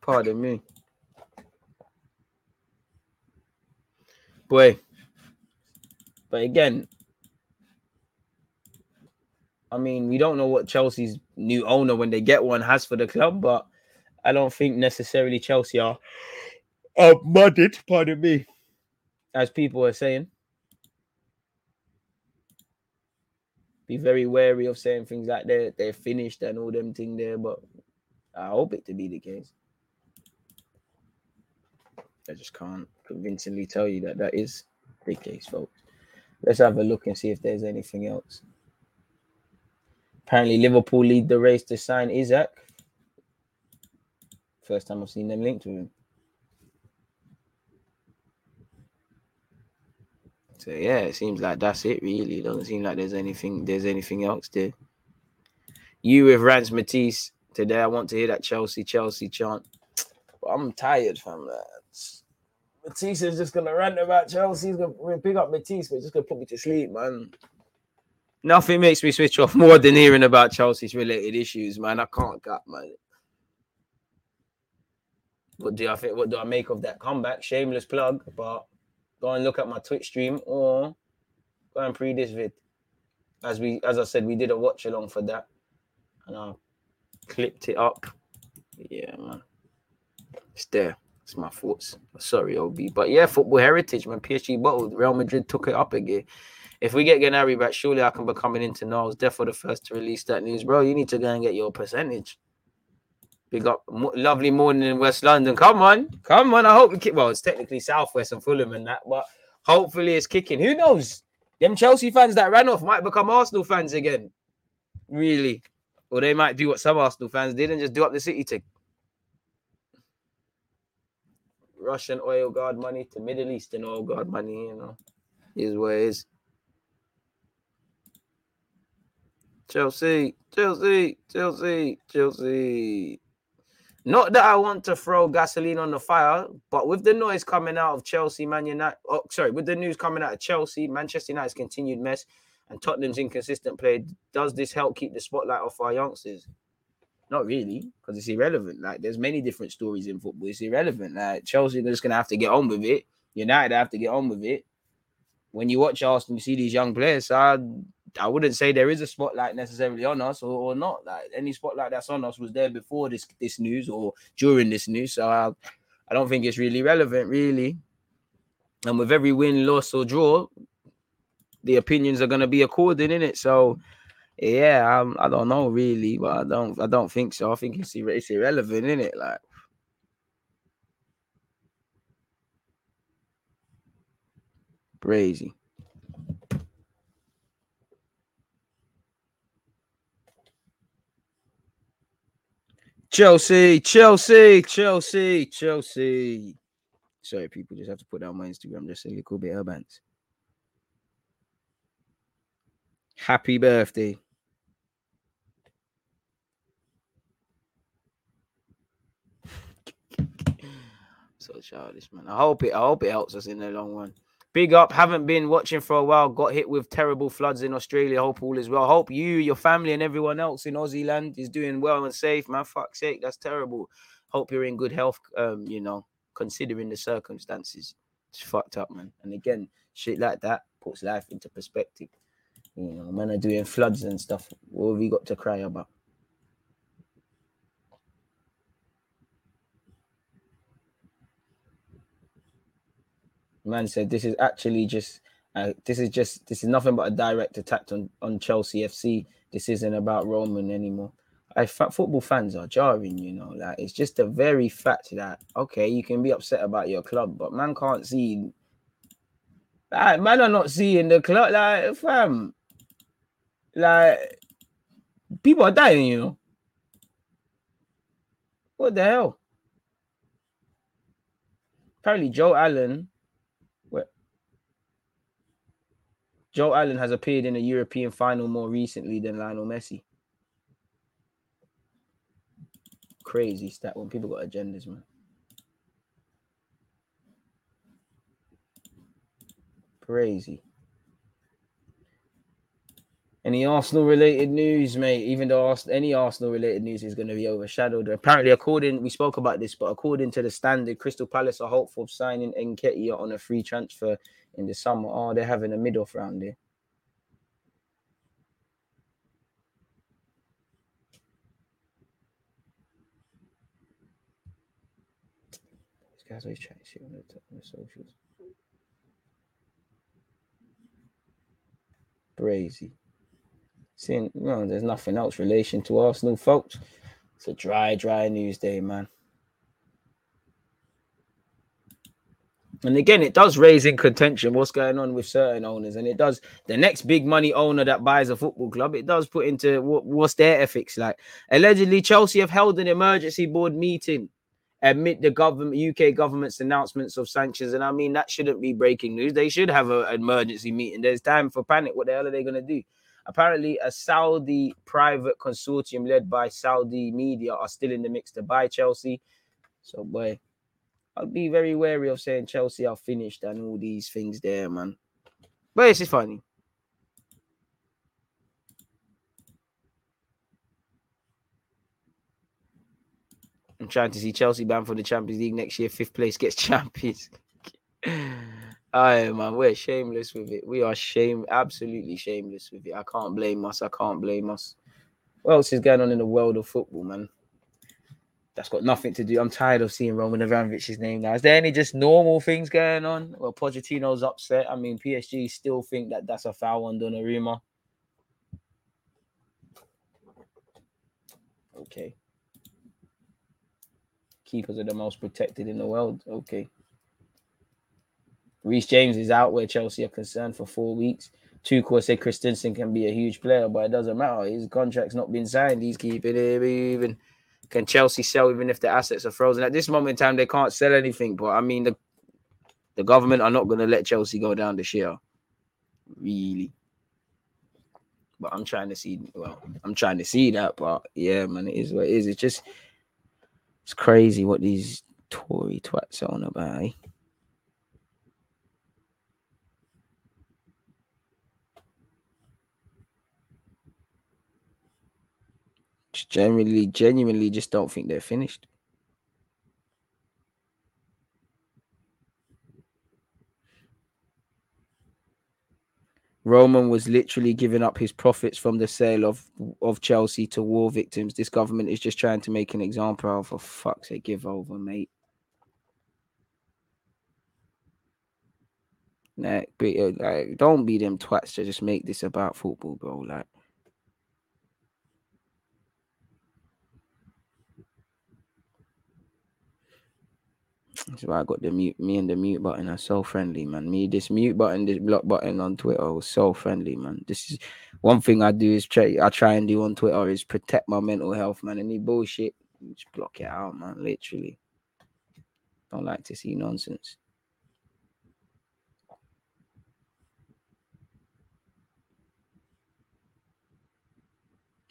Pardon me. Boy. But again... I mean, we don't know what Chelsea's new owner, when they get one, has for the club, but I don't think necessarily Chelsea are uh, mudded, pardon me, as people are saying. Be very wary of saying things like they're, they're finished and all them thing there, but I hope it to be the case. I just can't convincingly tell you that that is the case, folks. Let's have a look and see if there's anything else. Apparently, Liverpool lead the race to sign Isak. First time I've seen them linked with him. So, yeah, it seems like that's it, really. It doesn't seem like there's anything there's anything else there. You with Rans Matisse. Today, I want to hear that Chelsea, Chelsea chant. But I'm tired from that. Matisse is just going to rant about Chelsea. He's going to pick up Matisse, but he's just going to put me to sleep, man. Nothing makes me switch off more than hearing about Chelsea's related issues, man. I can't cut, man. What do I think? What do I make of that comeback? Shameless plug, but go and look at my Twitch stream or go and pre this vid. As we, as I said, we did a watch along for that, and I clipped it up. Yeah, man. It's there. It's my thoughts. Sorry, O B, but yeah, football heritage, man. P S G bottled. Real Madrid took it up again. If we get Gnabry back, surely I can become an internal. I was therefore the first to release that news. Bro, you need to go and get your percentage. Big up. Mo- lovely morning in West London. Come on. Come on. I hope we kick. Well, it's technically Southwest and Fulham and that, but hopefully it's kicking. Who knows? Them Chelsea fans that ran off might become Arsenal fans again. Really. Or they might do what some Arsenal fans did and just do up the City tick. Russian oil guard money to Middle Eastern oil guard money, you know. Is what it is. Chelsea, Chelsea, Chelsea, Chelsea. Not that I want to throw gasoline on the fire, but with the noise coming out of Chelsea, Man United, oh, sorry, with the news coming out of Chelsea, Manchester United's continued mess, and Tottenham's inconsistent play, does this help keep the spotlight off our youngsters? Not really, because it's irrelevant. Like, there's many different stories in football. It's irrelevant. Like, Chelsea are just going to have to get on with it. United have to get on with it. When you watch Arsenal, you see these young players. So I, I wouldn't say there is a spotlight necessarily on us or, or not. Like, any spotlight that's on us was there before this this news or during this news. So I, I don't think it's really relevant, really. And with every win, loss or draw, the opinions are going to be accorded, innit? So Yeah, um, I don't know really, but I don't, I don't think so. I think it's, irre- it's irrelevant, isn't it? Like, crazy. Chelsea, Chelsea, Chelsea, Chelsea. Sorry, people, just have to put down my Instagram just a little bit of abans. Happy birthday. So childish, man. I hope it I hope it helps us in the long run. Big up. Haven't been watching for a while. Got hit with terrible floods in Australia. Hope all is well. Hope you, your family, and everyone else in Aussie land is doing well and safe, man. Fuck's sake, that's terrible. Hope you're in good health, um, you know, considering the circumstances. It's fucked up, man. And again, shit like that puts life into perspective. You know, man are doing floods and stuff. What have we got to cry about? Man said this is actually just, uh, this is just, this is nothing but a direct attack on, on Chelsea F C. This isn't about Roman anymore. I fa- Football fans are jarring, you know. Like, it's just the very fact that, okay, you can be upset about your club, but man can't see, like, man are not seeing the club. Like, fam. Like, people are dying, you know. What the hell? Apparently, Joe Allen. What? Joe Allen has appeared in a European final more recently than Lionel Messi. Crazy stat when people got agendas, man. Crazy. Any Arsenal-related news, mate, even though any Arsenal-related news is going to be overshadowed. Apparently, according, we spoke about this, but according to the Standard, Crystal Palace are hopeful of signing Nketiah on a free transfer in the summer. Oh, they're having a mid-off round there. This guy's always trying to shit on the socials. Crazy. Seeing, no, there's nothing else in relation to Arsenal, folks. It's a dry, dry news day, man. And again, it does raise in contention what's going on with certain owners. And it does, the next big money owner that buys a football club, it does put into what, what's their ethics like. Allegedly, Chelsea have held an emergency board meeting amid the government, U K government's announcements of sanctions. And I mean, that shouldn't be breaking news. They should have a, an emergency meeting. There's time for panic. What the hell are they going to do? Apparently, a Saudi private consortium led by Saudi media are still in the mix to buy Chelsea. So, boy, I'll be very wary of saying Chelsea are finished and all these things there, man. But this is funny. I'm trying to see Chelsea banned from the Champions League next year. Fifth place gets champions. Aye, man, we're shameless with it. We are shame, absolutely shameless with it. I can't blame us. I can't blame us. What else is going on in the world of football, man? That's got nothing to do. I'm tired of seeing Roman Abramovich's name now. Is there any just normal things going on? Well, Pochettino's upset. I mean, P S G still think that that's a foul on Donnarumma. Okay. Keepers are the most protected in the world. Okay. Reece James is out where Chelsea are concerned for four weeks. Tuchel said Christensen can be a huge player, but it doesn't matter. His contract's not been signed. He's keeping him even. Can Chelsea sell even if the assets are frozen? At this moment in time, they can't sell anything. But, I mean, the, the government are not going to let Chelsea go down this year. Really. But I'm trying to see, well, I'm trying to see that. But, yeah, man, it is what it is. It's just, it's crazy what these Tory twats are on about, eh? Genuinely, genuinely just don't think they're finished. Roman was literally giving up his profits from the sale of, of Chelsea to war victims. This government is just trying to make an example out of, for fuck's sake, give over, mate. Like, like, don't be them twats to just make this about football, bro. Like, That's why I got the mute. Me and the mute button are so friendly, man. Me, this mute button, this block button on Twitter was so friendly, man. This is one thing I do is try. I try and do on Twitter is protect my mental health, man. Any bullshit, just block it out, man. Literally, don't like to see nonsense.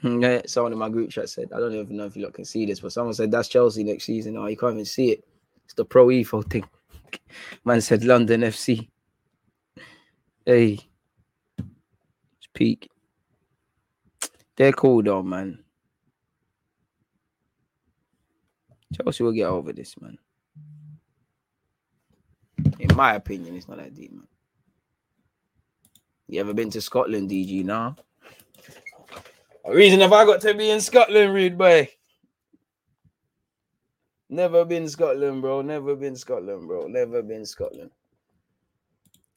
Yeah, someone in my group chat said, I don't even know if you lot can see this, but someone said that's Chelsea next season. Oh, you can't even see it. It's the Pro E F O thing. Man said London F C. Hey, it's peak. They're cool though, man. Chelsea will get over this, man. In my opinion, it's not that deep, man. You ever been to Scotland, D G? Nah. What reason have I got to be in Scotland, Reed boy? Never been Scotland, bro. Never been Scotland, bro. Never been Scotland.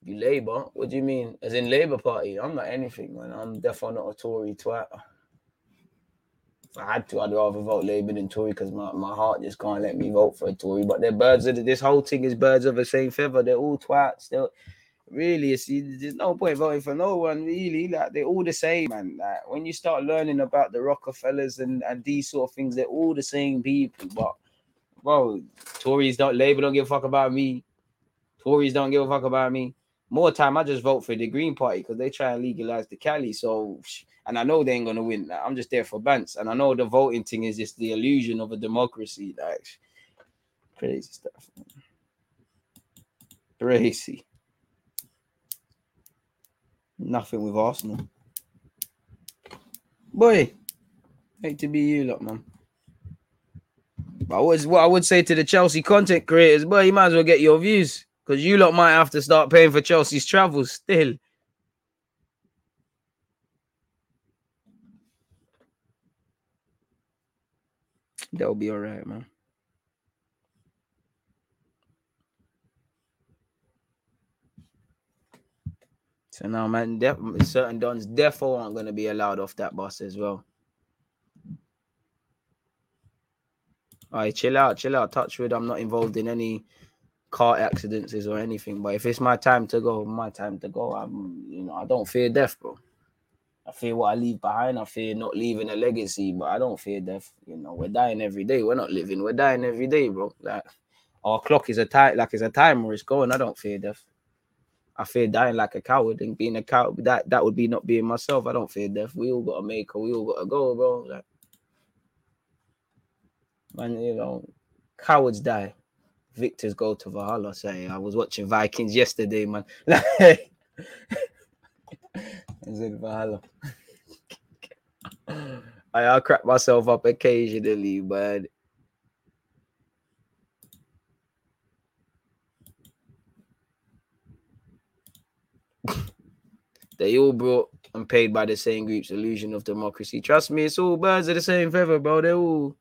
You Labour? What do you mean? As in Labour Party? I'm not anything, man. I'm definitely not a Tory twat. If I had to, I'd rather vote Labour than Tory because my, my heart just can't let me vote for a Tory. But they're birds of the, this whole thing is birds of the same feather. They're all twats. They're, really, it's, there's no point voting for no one, really. Like, they're all the same, man. Like, when you start learning about the Rockefellers and, and these sort of things, they're all the same people. But, bro, Tories don't, Labour don't give a fuck about me. Tories don't give a fuck about me. More time, I just vote for the Green Party because they try and legalise the Cali. So, and I know they ain't going to win. Like, I'm just there for bants. And I know the voting thing is just the illusion of a democracy. Like, crazy stuff. Crazy. Nothing with Arsenal. Boy, hate to be you lot, man. But what, is, what I would say to the Chelsea content creators, boy, you might as well get your views because you lot might have to start paying for Chelsea's travel still. That'll be all right, man. So now, man, def- certain dons defo aren't going to be allowed off that bus as well. All right, chill out, chill out. Touch wood, I'm not involved in any car accidents or anything. But if it's my time to go, my time to go. I'm, you know, I don't fear death, bro. I fear what I leave behind. I fear not leaving a legacy, but I don't fear death. You know, we're dying every day. We're not living. We're dying every day, bro. Like our clock is a time, like it's a timer. It's going. I don't fear death. I fear dying like a coward, and being a coward, that, that would be not being myself. I don't fear death. We all got to make, or we all got to go, bro. Like, man, you know, cowards die. Victors go to Valhalla. Say, I was watching Vikings yesterday, man. I said Valhalla. I, I crack myself up occasionally, man. They all brought and paid by the same group's illusion of democracy. Trust me, it's all birds of the same feather, bro. They're all...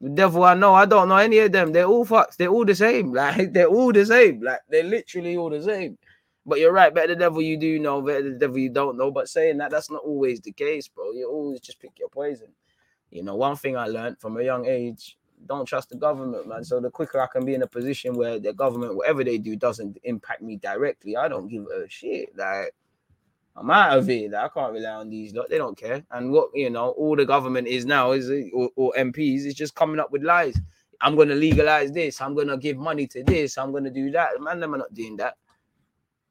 The devil I know, I don't know any of them. They're all fucks. They're all the same. Like, they're all the same. Like, they're literally all the same. But you're right. Better the devil you do know, better the devil you don't know. But saying that, that's not always the case, bro. You always just pick your poison. You know, one thing I learned from a young age, don't trust the government, man. So the quicker I can be in a position where the government, whatever they do, doesn't impact me directly, I don't give a shit. Like, I'm out of here. Like, I can't rely on these lot. They don't care. And what, you know, all the government is now, is or, or M Ps, is just coming up with lies. I'm going to legalize this. I'm going to give money to this. I'm going to do that. Man, them are not doing that.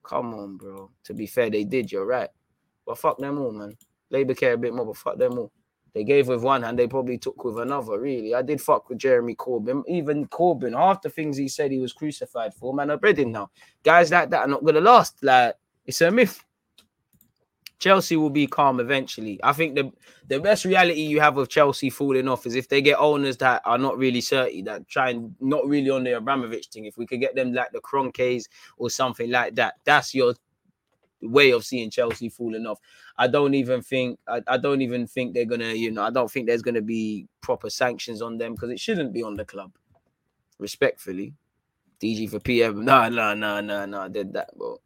Come on, bro. To be fair, they did. You're right. But fuck them all, man. Labour care a bit more, but fuck them all. They gave with one hand. They probably took with another, really. I did fuck with Jeremy Corbyn. Even Corbyn, half the things he said he was crucified for, man, I read him now. Guys like that are not going to last. Like, it's a myth. Chelsea will be calm eventually. I think the, the best reality you have of Chelsea falling off is if they get owners that are not really certain, that try and not really on the Abramovich thing. If we could get them like the Kronkes or something like that, that's your way of seeing Chelsea falling off. I don't even think, I, I don't even think they're going to, you know, I don't think there's going to be proper sanctions on them because it shouldn't be on the club. Respectfully. D G for P M. No, no, no, no, no. I did that, bro.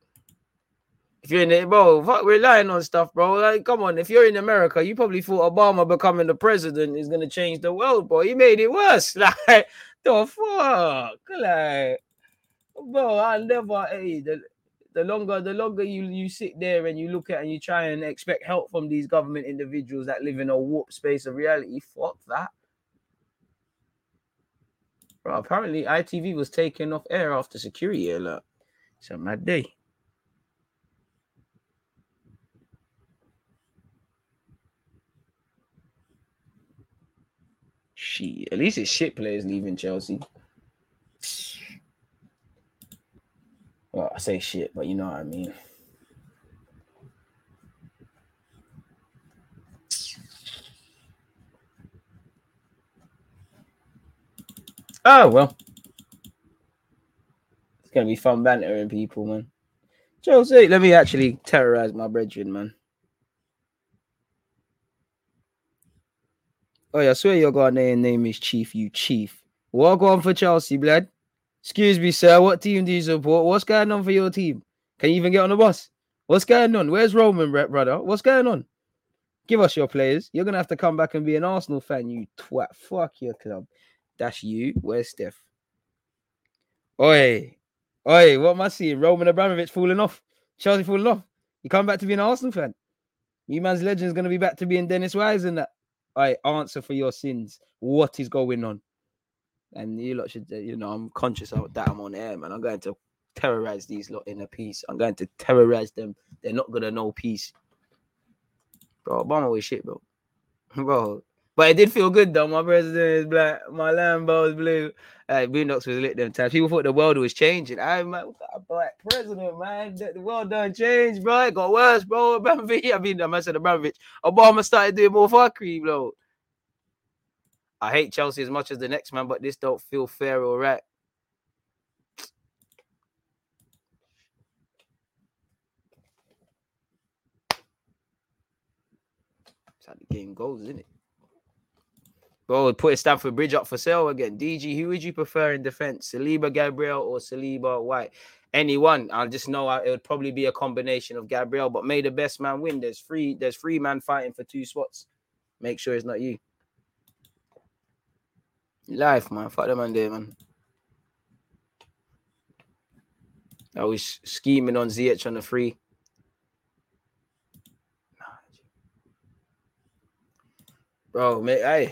If you're in it, bro, fuck relying on stuff, bro. Like, come on. If you're in America, you probably thought Obama becoming the president is going to change the world, bro. He made it worse. Like, the fuck? Like, bro, I never, hey, the, the longer the longer you, you sit there and you look at and you try and expect help from these government individuals that live in a warped space of reality, fuck that. Bro, apparently I T V was taken off air after security alert. It's a mad day. Shit, at least it's shit players leaving Chelsea. Well, I say shit, but you know what I mean. Oh, well. It's going to be fun bantering people, man. Chelsea, let me actually terrorize my brethren, man. Oh, yeah, I swear your Ghanaian name is Chief, you Chief. What going on for Chelsea, blood? Excuse me, sir. What team do you support? What's going on for your team? Can you even get on the bus? What's going on? Where's Roman, brother? What's going on? Give us your players. You're going to have to come back and be an Arsenal fan, you twat. Fuck your club. That's you. Where's Steph? Oi. Oi, what am I seeing? Roman Abramovich falling off. Chelsea falling off. You come back to be an Arsenal fan. You man's legend's going to be back to being Dennis Wise and that. I answer for your sins. What is going on? And you lot should, you know, I'm conscious of that I'm on air, man. I'm going to terrorize these lot in a piece. I'm going to terrorize them. They're not going to know peace. Bro, Obama was shit, bro. Bro. But it did feel good, though. My president is black. My Lambo is blue. Uh, Boondocks was lit them times. People thought the world was changing. I'm like, black president, man. The world done changed, bro. It got worse, bro. Abramovich. I mean, I said Abramovich. Obama started doing more fuckery, bro. I hate Chelsea as much as the next man, but this don't feel fair or right. That's how the game goes, isn't it? Bro, put Stamford Bridge up for sale again. D G, who would you prefer in defence? Saliba, Gabriel, or Saliba, White? Anyone. I just know it would probably be a combination of Gabriel, but may the best man win. There's three, there's three man fighting for two spots. Make sure it's not you. Life, man. Fuck that man there, man. I was scheming on Z H on the free. Bro, mate, I,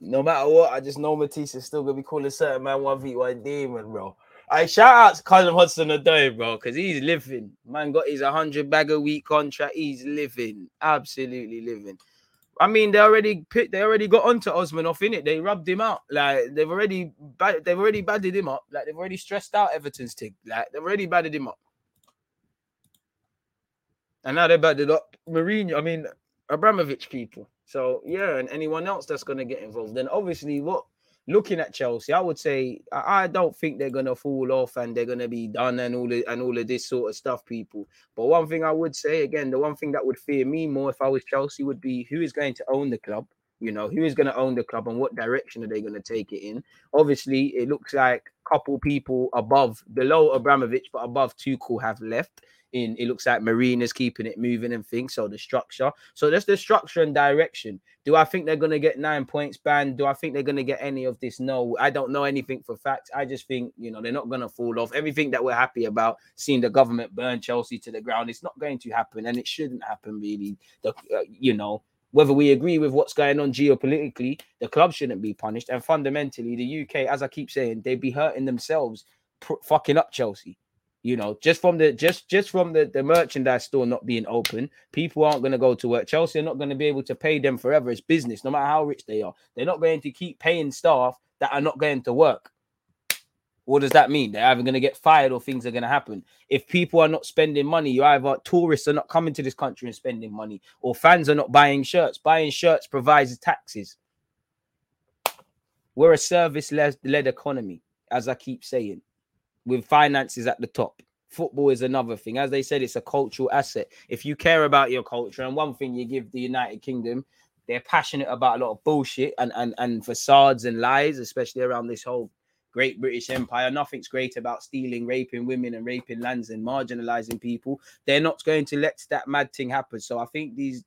no matter what, I just know Matisse is still going to be calling certain man one v one demon, bro. I shout out to Callum Hudson-Odoi, bro, because he's living. Man got his one hundred bag a week contract. He's living. Absolutely living. I mean, they already picked, they already got onto Osman off, innit? They rubbed him out. Like, they've already bad, they've already badded him up. Like, they've already stressed out Everton's tick. Like, they've already badded him up. And now they're badded up Mourinho, I mean, Abramovich people. So, yeah, and anyone else that's going to get involved. Then, obviously, what looking at Chelsea, I would say I, I don't think they're going to fall off and they're going to be done and all, the, and all of this sort of stuff, people. But one thing I would say, again, the one thing that would fear me more if I was Chelsea would be who is going to own the club, you know, who is going to own the club and what direction are they going to take it in. Obviously, it looks like a couple people above, below Abramovich, but above Tuchel have left. In, it looks like Marina's keeping it moving and things. So the structure. So that's the structure and direction. Do I think they're going to get nine points banned? Do I think they're going to get any of this? No, I don't know anything for facts. I just think, you know, they're not going to fall off. Everything that we're happy about, seeing the government burn Chelsea to the ground, it's not going to happen. And it shouldn't happen, really. The, uh, you know, whether we agree with what's going on geopolitically, the club shouldn't be punished. And fundamentally, the U K, as I keep saying, they'd be hurting themselves pr- fucking up Chelsea. You know, just from the just just from the, the merchandise store not being open, people aren't going to go to work. Chelsea are not going to be able to pay them forever. It's business, no matter how rich they are. They're not going to keep paying staff that are not going to work. What does that mean? They're either going to get fired or things are going to happen. If people are not spending money, you either tourists are not coming to this country and spending money, or fans are not buying shirts. Buying shirts provides taxes. We're a service-led economy, as I keep saying. With finances at the top. Football is another thing. As they said, it's a cultural asset. If you care about your culture, and one thing you give the United Kingdom, they're passionate about a lot of bullshit and, and, and facades and lies, especially around this whole Great British Empire. Nothing's great about stealing, raping women and raping lands and marginalizing people. They're not going to let that mad thing happen. So I think these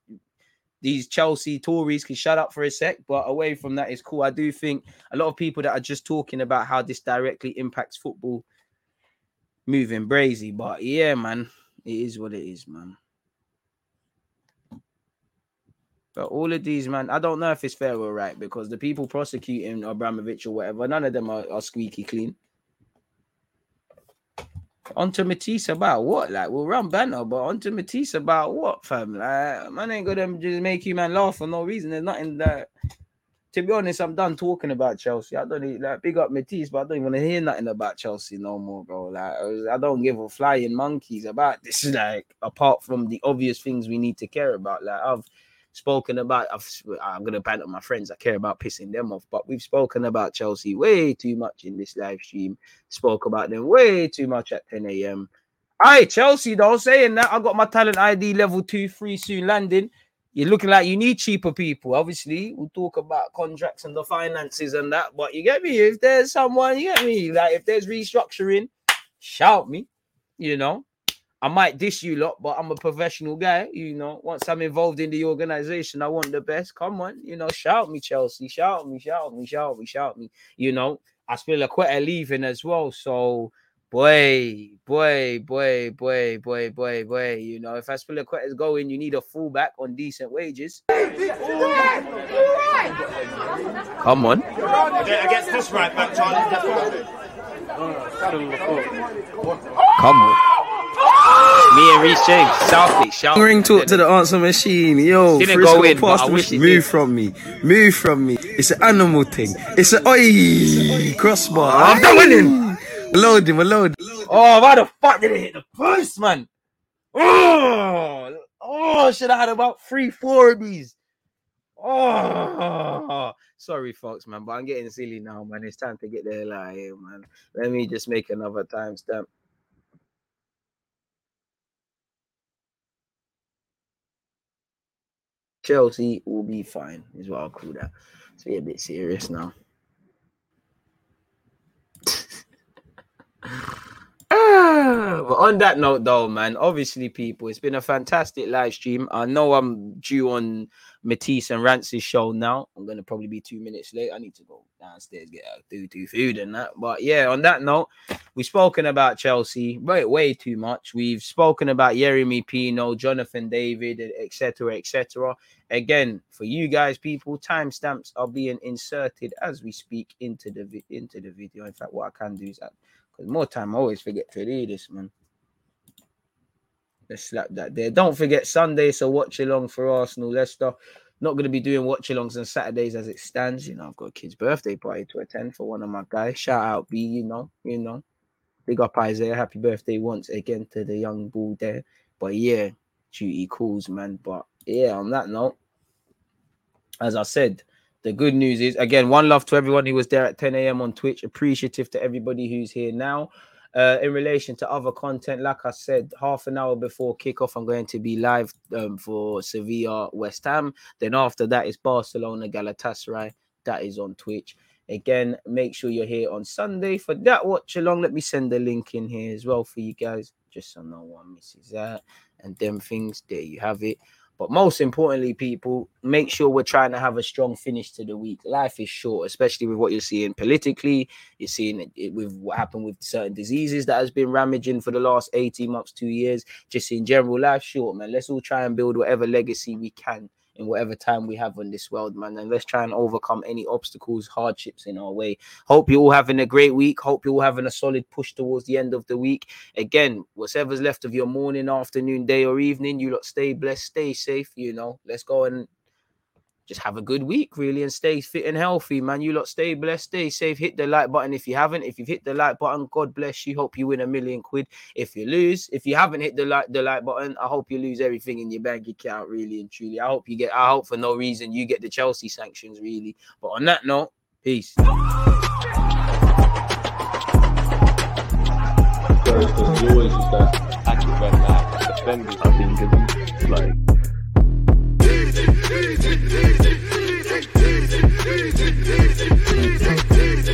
these Chelsea Tories can shut up for a sec. But away from that, it's cool. I do think a lot of people that are just talking about how this directly impacts football, moving brazy. But yeah, man, it is what it is, man. But all of these, man, I don't know if it's fair or right, because the people prosecuting Abramovich or whatever, none of them are, are squeaky clean. Onto Matisse about what? Like, we'll run banner, but onto Matisse about what, fam? Like, man ain't gonna just make you, man, laugh for no reason. There's nothing that, to be honest, I'm done talking about Chelsea. I don't need, like, big up Matisse, but I don't even want to hear nothing about Chelsea no more, bro. Like, I don't give a flying monkeys about this, like, apart from the obvious things we need to care about. Like, I've spoken about, I've, I'm going to banter my friends I care about pissing them off, but we've spoken about Chelsea way too much in this live stream, spoke about them way too much at ten a.m. Aye, Chelsea though, saying that, I got my talent I D level two three soon landing. You're looking like you need cheaper people. Obviously, we'll talk about contracts and the finances and that, but you get me? If there's someone, you get me? Like, if there's restructuring, shout me, you know? I might diss you lot, but I'm a professional guy, you know. Once I'm involved in the organization, I want the best. Come on, you know, shout me, Chelsea. Shout me, shout me, shout me, shout me. You know, I spill a quitter leaving as well. So, boy, boy, boy, boy, boy, boy, boy. You know, if I spill a quitter going, you need a fullback on decent wages. Come on. Against this right back, Charlie. Come on. Me and Reece James, Southie, shout. Ring talk to the answer machine, yo. Didn't go in, past I wish. Move from me, move from me. It's an animal thing. It's an oi crossbar. Oh, I'm not winning. We're loading, we're loading. Oh, why the fuck did it hit the post, man? Oh, oh, should I had about three, four of these. Oh, sorry, folks, man, but I'm getting silly now, man. It's time to get there, like, hey, man. Let me just make another timestamp. Chelsea will be fine, is what I'll call that. Let's be a bit serious now. ah, but on that note, though, man, obviously, people, it's been a fantastic live stream. I know I'm due on Matisse and Rance's show now. I'm going to probably be two minutes late. I need to go downstairs, get out, do, do food and that. But yeah, on that note, we've spoken about Chelsea way, way too much. We've spoken about Yeremi Pino, Jonathan David, et cetera, et cetera. Again, for you guys, people, timestamps are being inserted as we speak into the vi- into the video. In fact, what I can do is, because more time, I always forget to do this, man. Let's slap that there. Don't forget, Sunday, so watch along for Arsenal, Leicester. Not going to be doing watch alongs on Saturdays as it stands. You know, I've got a kid's birthday party to attend for one of my guys. Shout out B, you know, you know. Big up Isaiah. Happy birthday once again to the young bull there. But yeah, duty calls, man. But yeah, on that note, as I said, the good news is, again, one love to everyone who was there at ten a.m. on Twitch. Appreciative to everybody who's here now. Uh, in relation to other content, like I said, half an hour before kickoff, I'm going to be live um, for Sevilla, West Ham. Then after that is Barcelona, Galatasaray. That is on Twitch. Again, make sure you're here on Sunday for that watch along. Let me send the link in here as well for you guys, just so no one misses that and them things. There you have it. But most importantly, people, make sure we're trying to have a strong finish to the week. Life is short, especially with what you're seeing politically. You're seeing it with what happened with certain diseases that has been rampaging for the last eighteen months, two years. Just in general, life's short, man. Let's all try and build whatever legacy we can in whatever time we have on this world, man. And let's try and overcome any obstacles, hardships in our way. Hope you're all having a great week. Hope you're all having a solid push towards the end of the week. Again, whatever's left of your morning, afternoon, day, or evening, you lot stay blessed, stay safe, you know. Let's go and just have a good week, really, and stay fit and healthy, man. You lot stay blessed, stay safe. Hit the like button if you haven't. If you've hit the like button, God bless you. Hope you win a million quid. If you lose, if you haven't hit the like the like button, I hope you lose everything in your bank account, really and truly. I hope you get, I hope for no reason you get the Chelsea sanctions, really. But on that note, peace. Like, easy, easy, easy, easy, easy.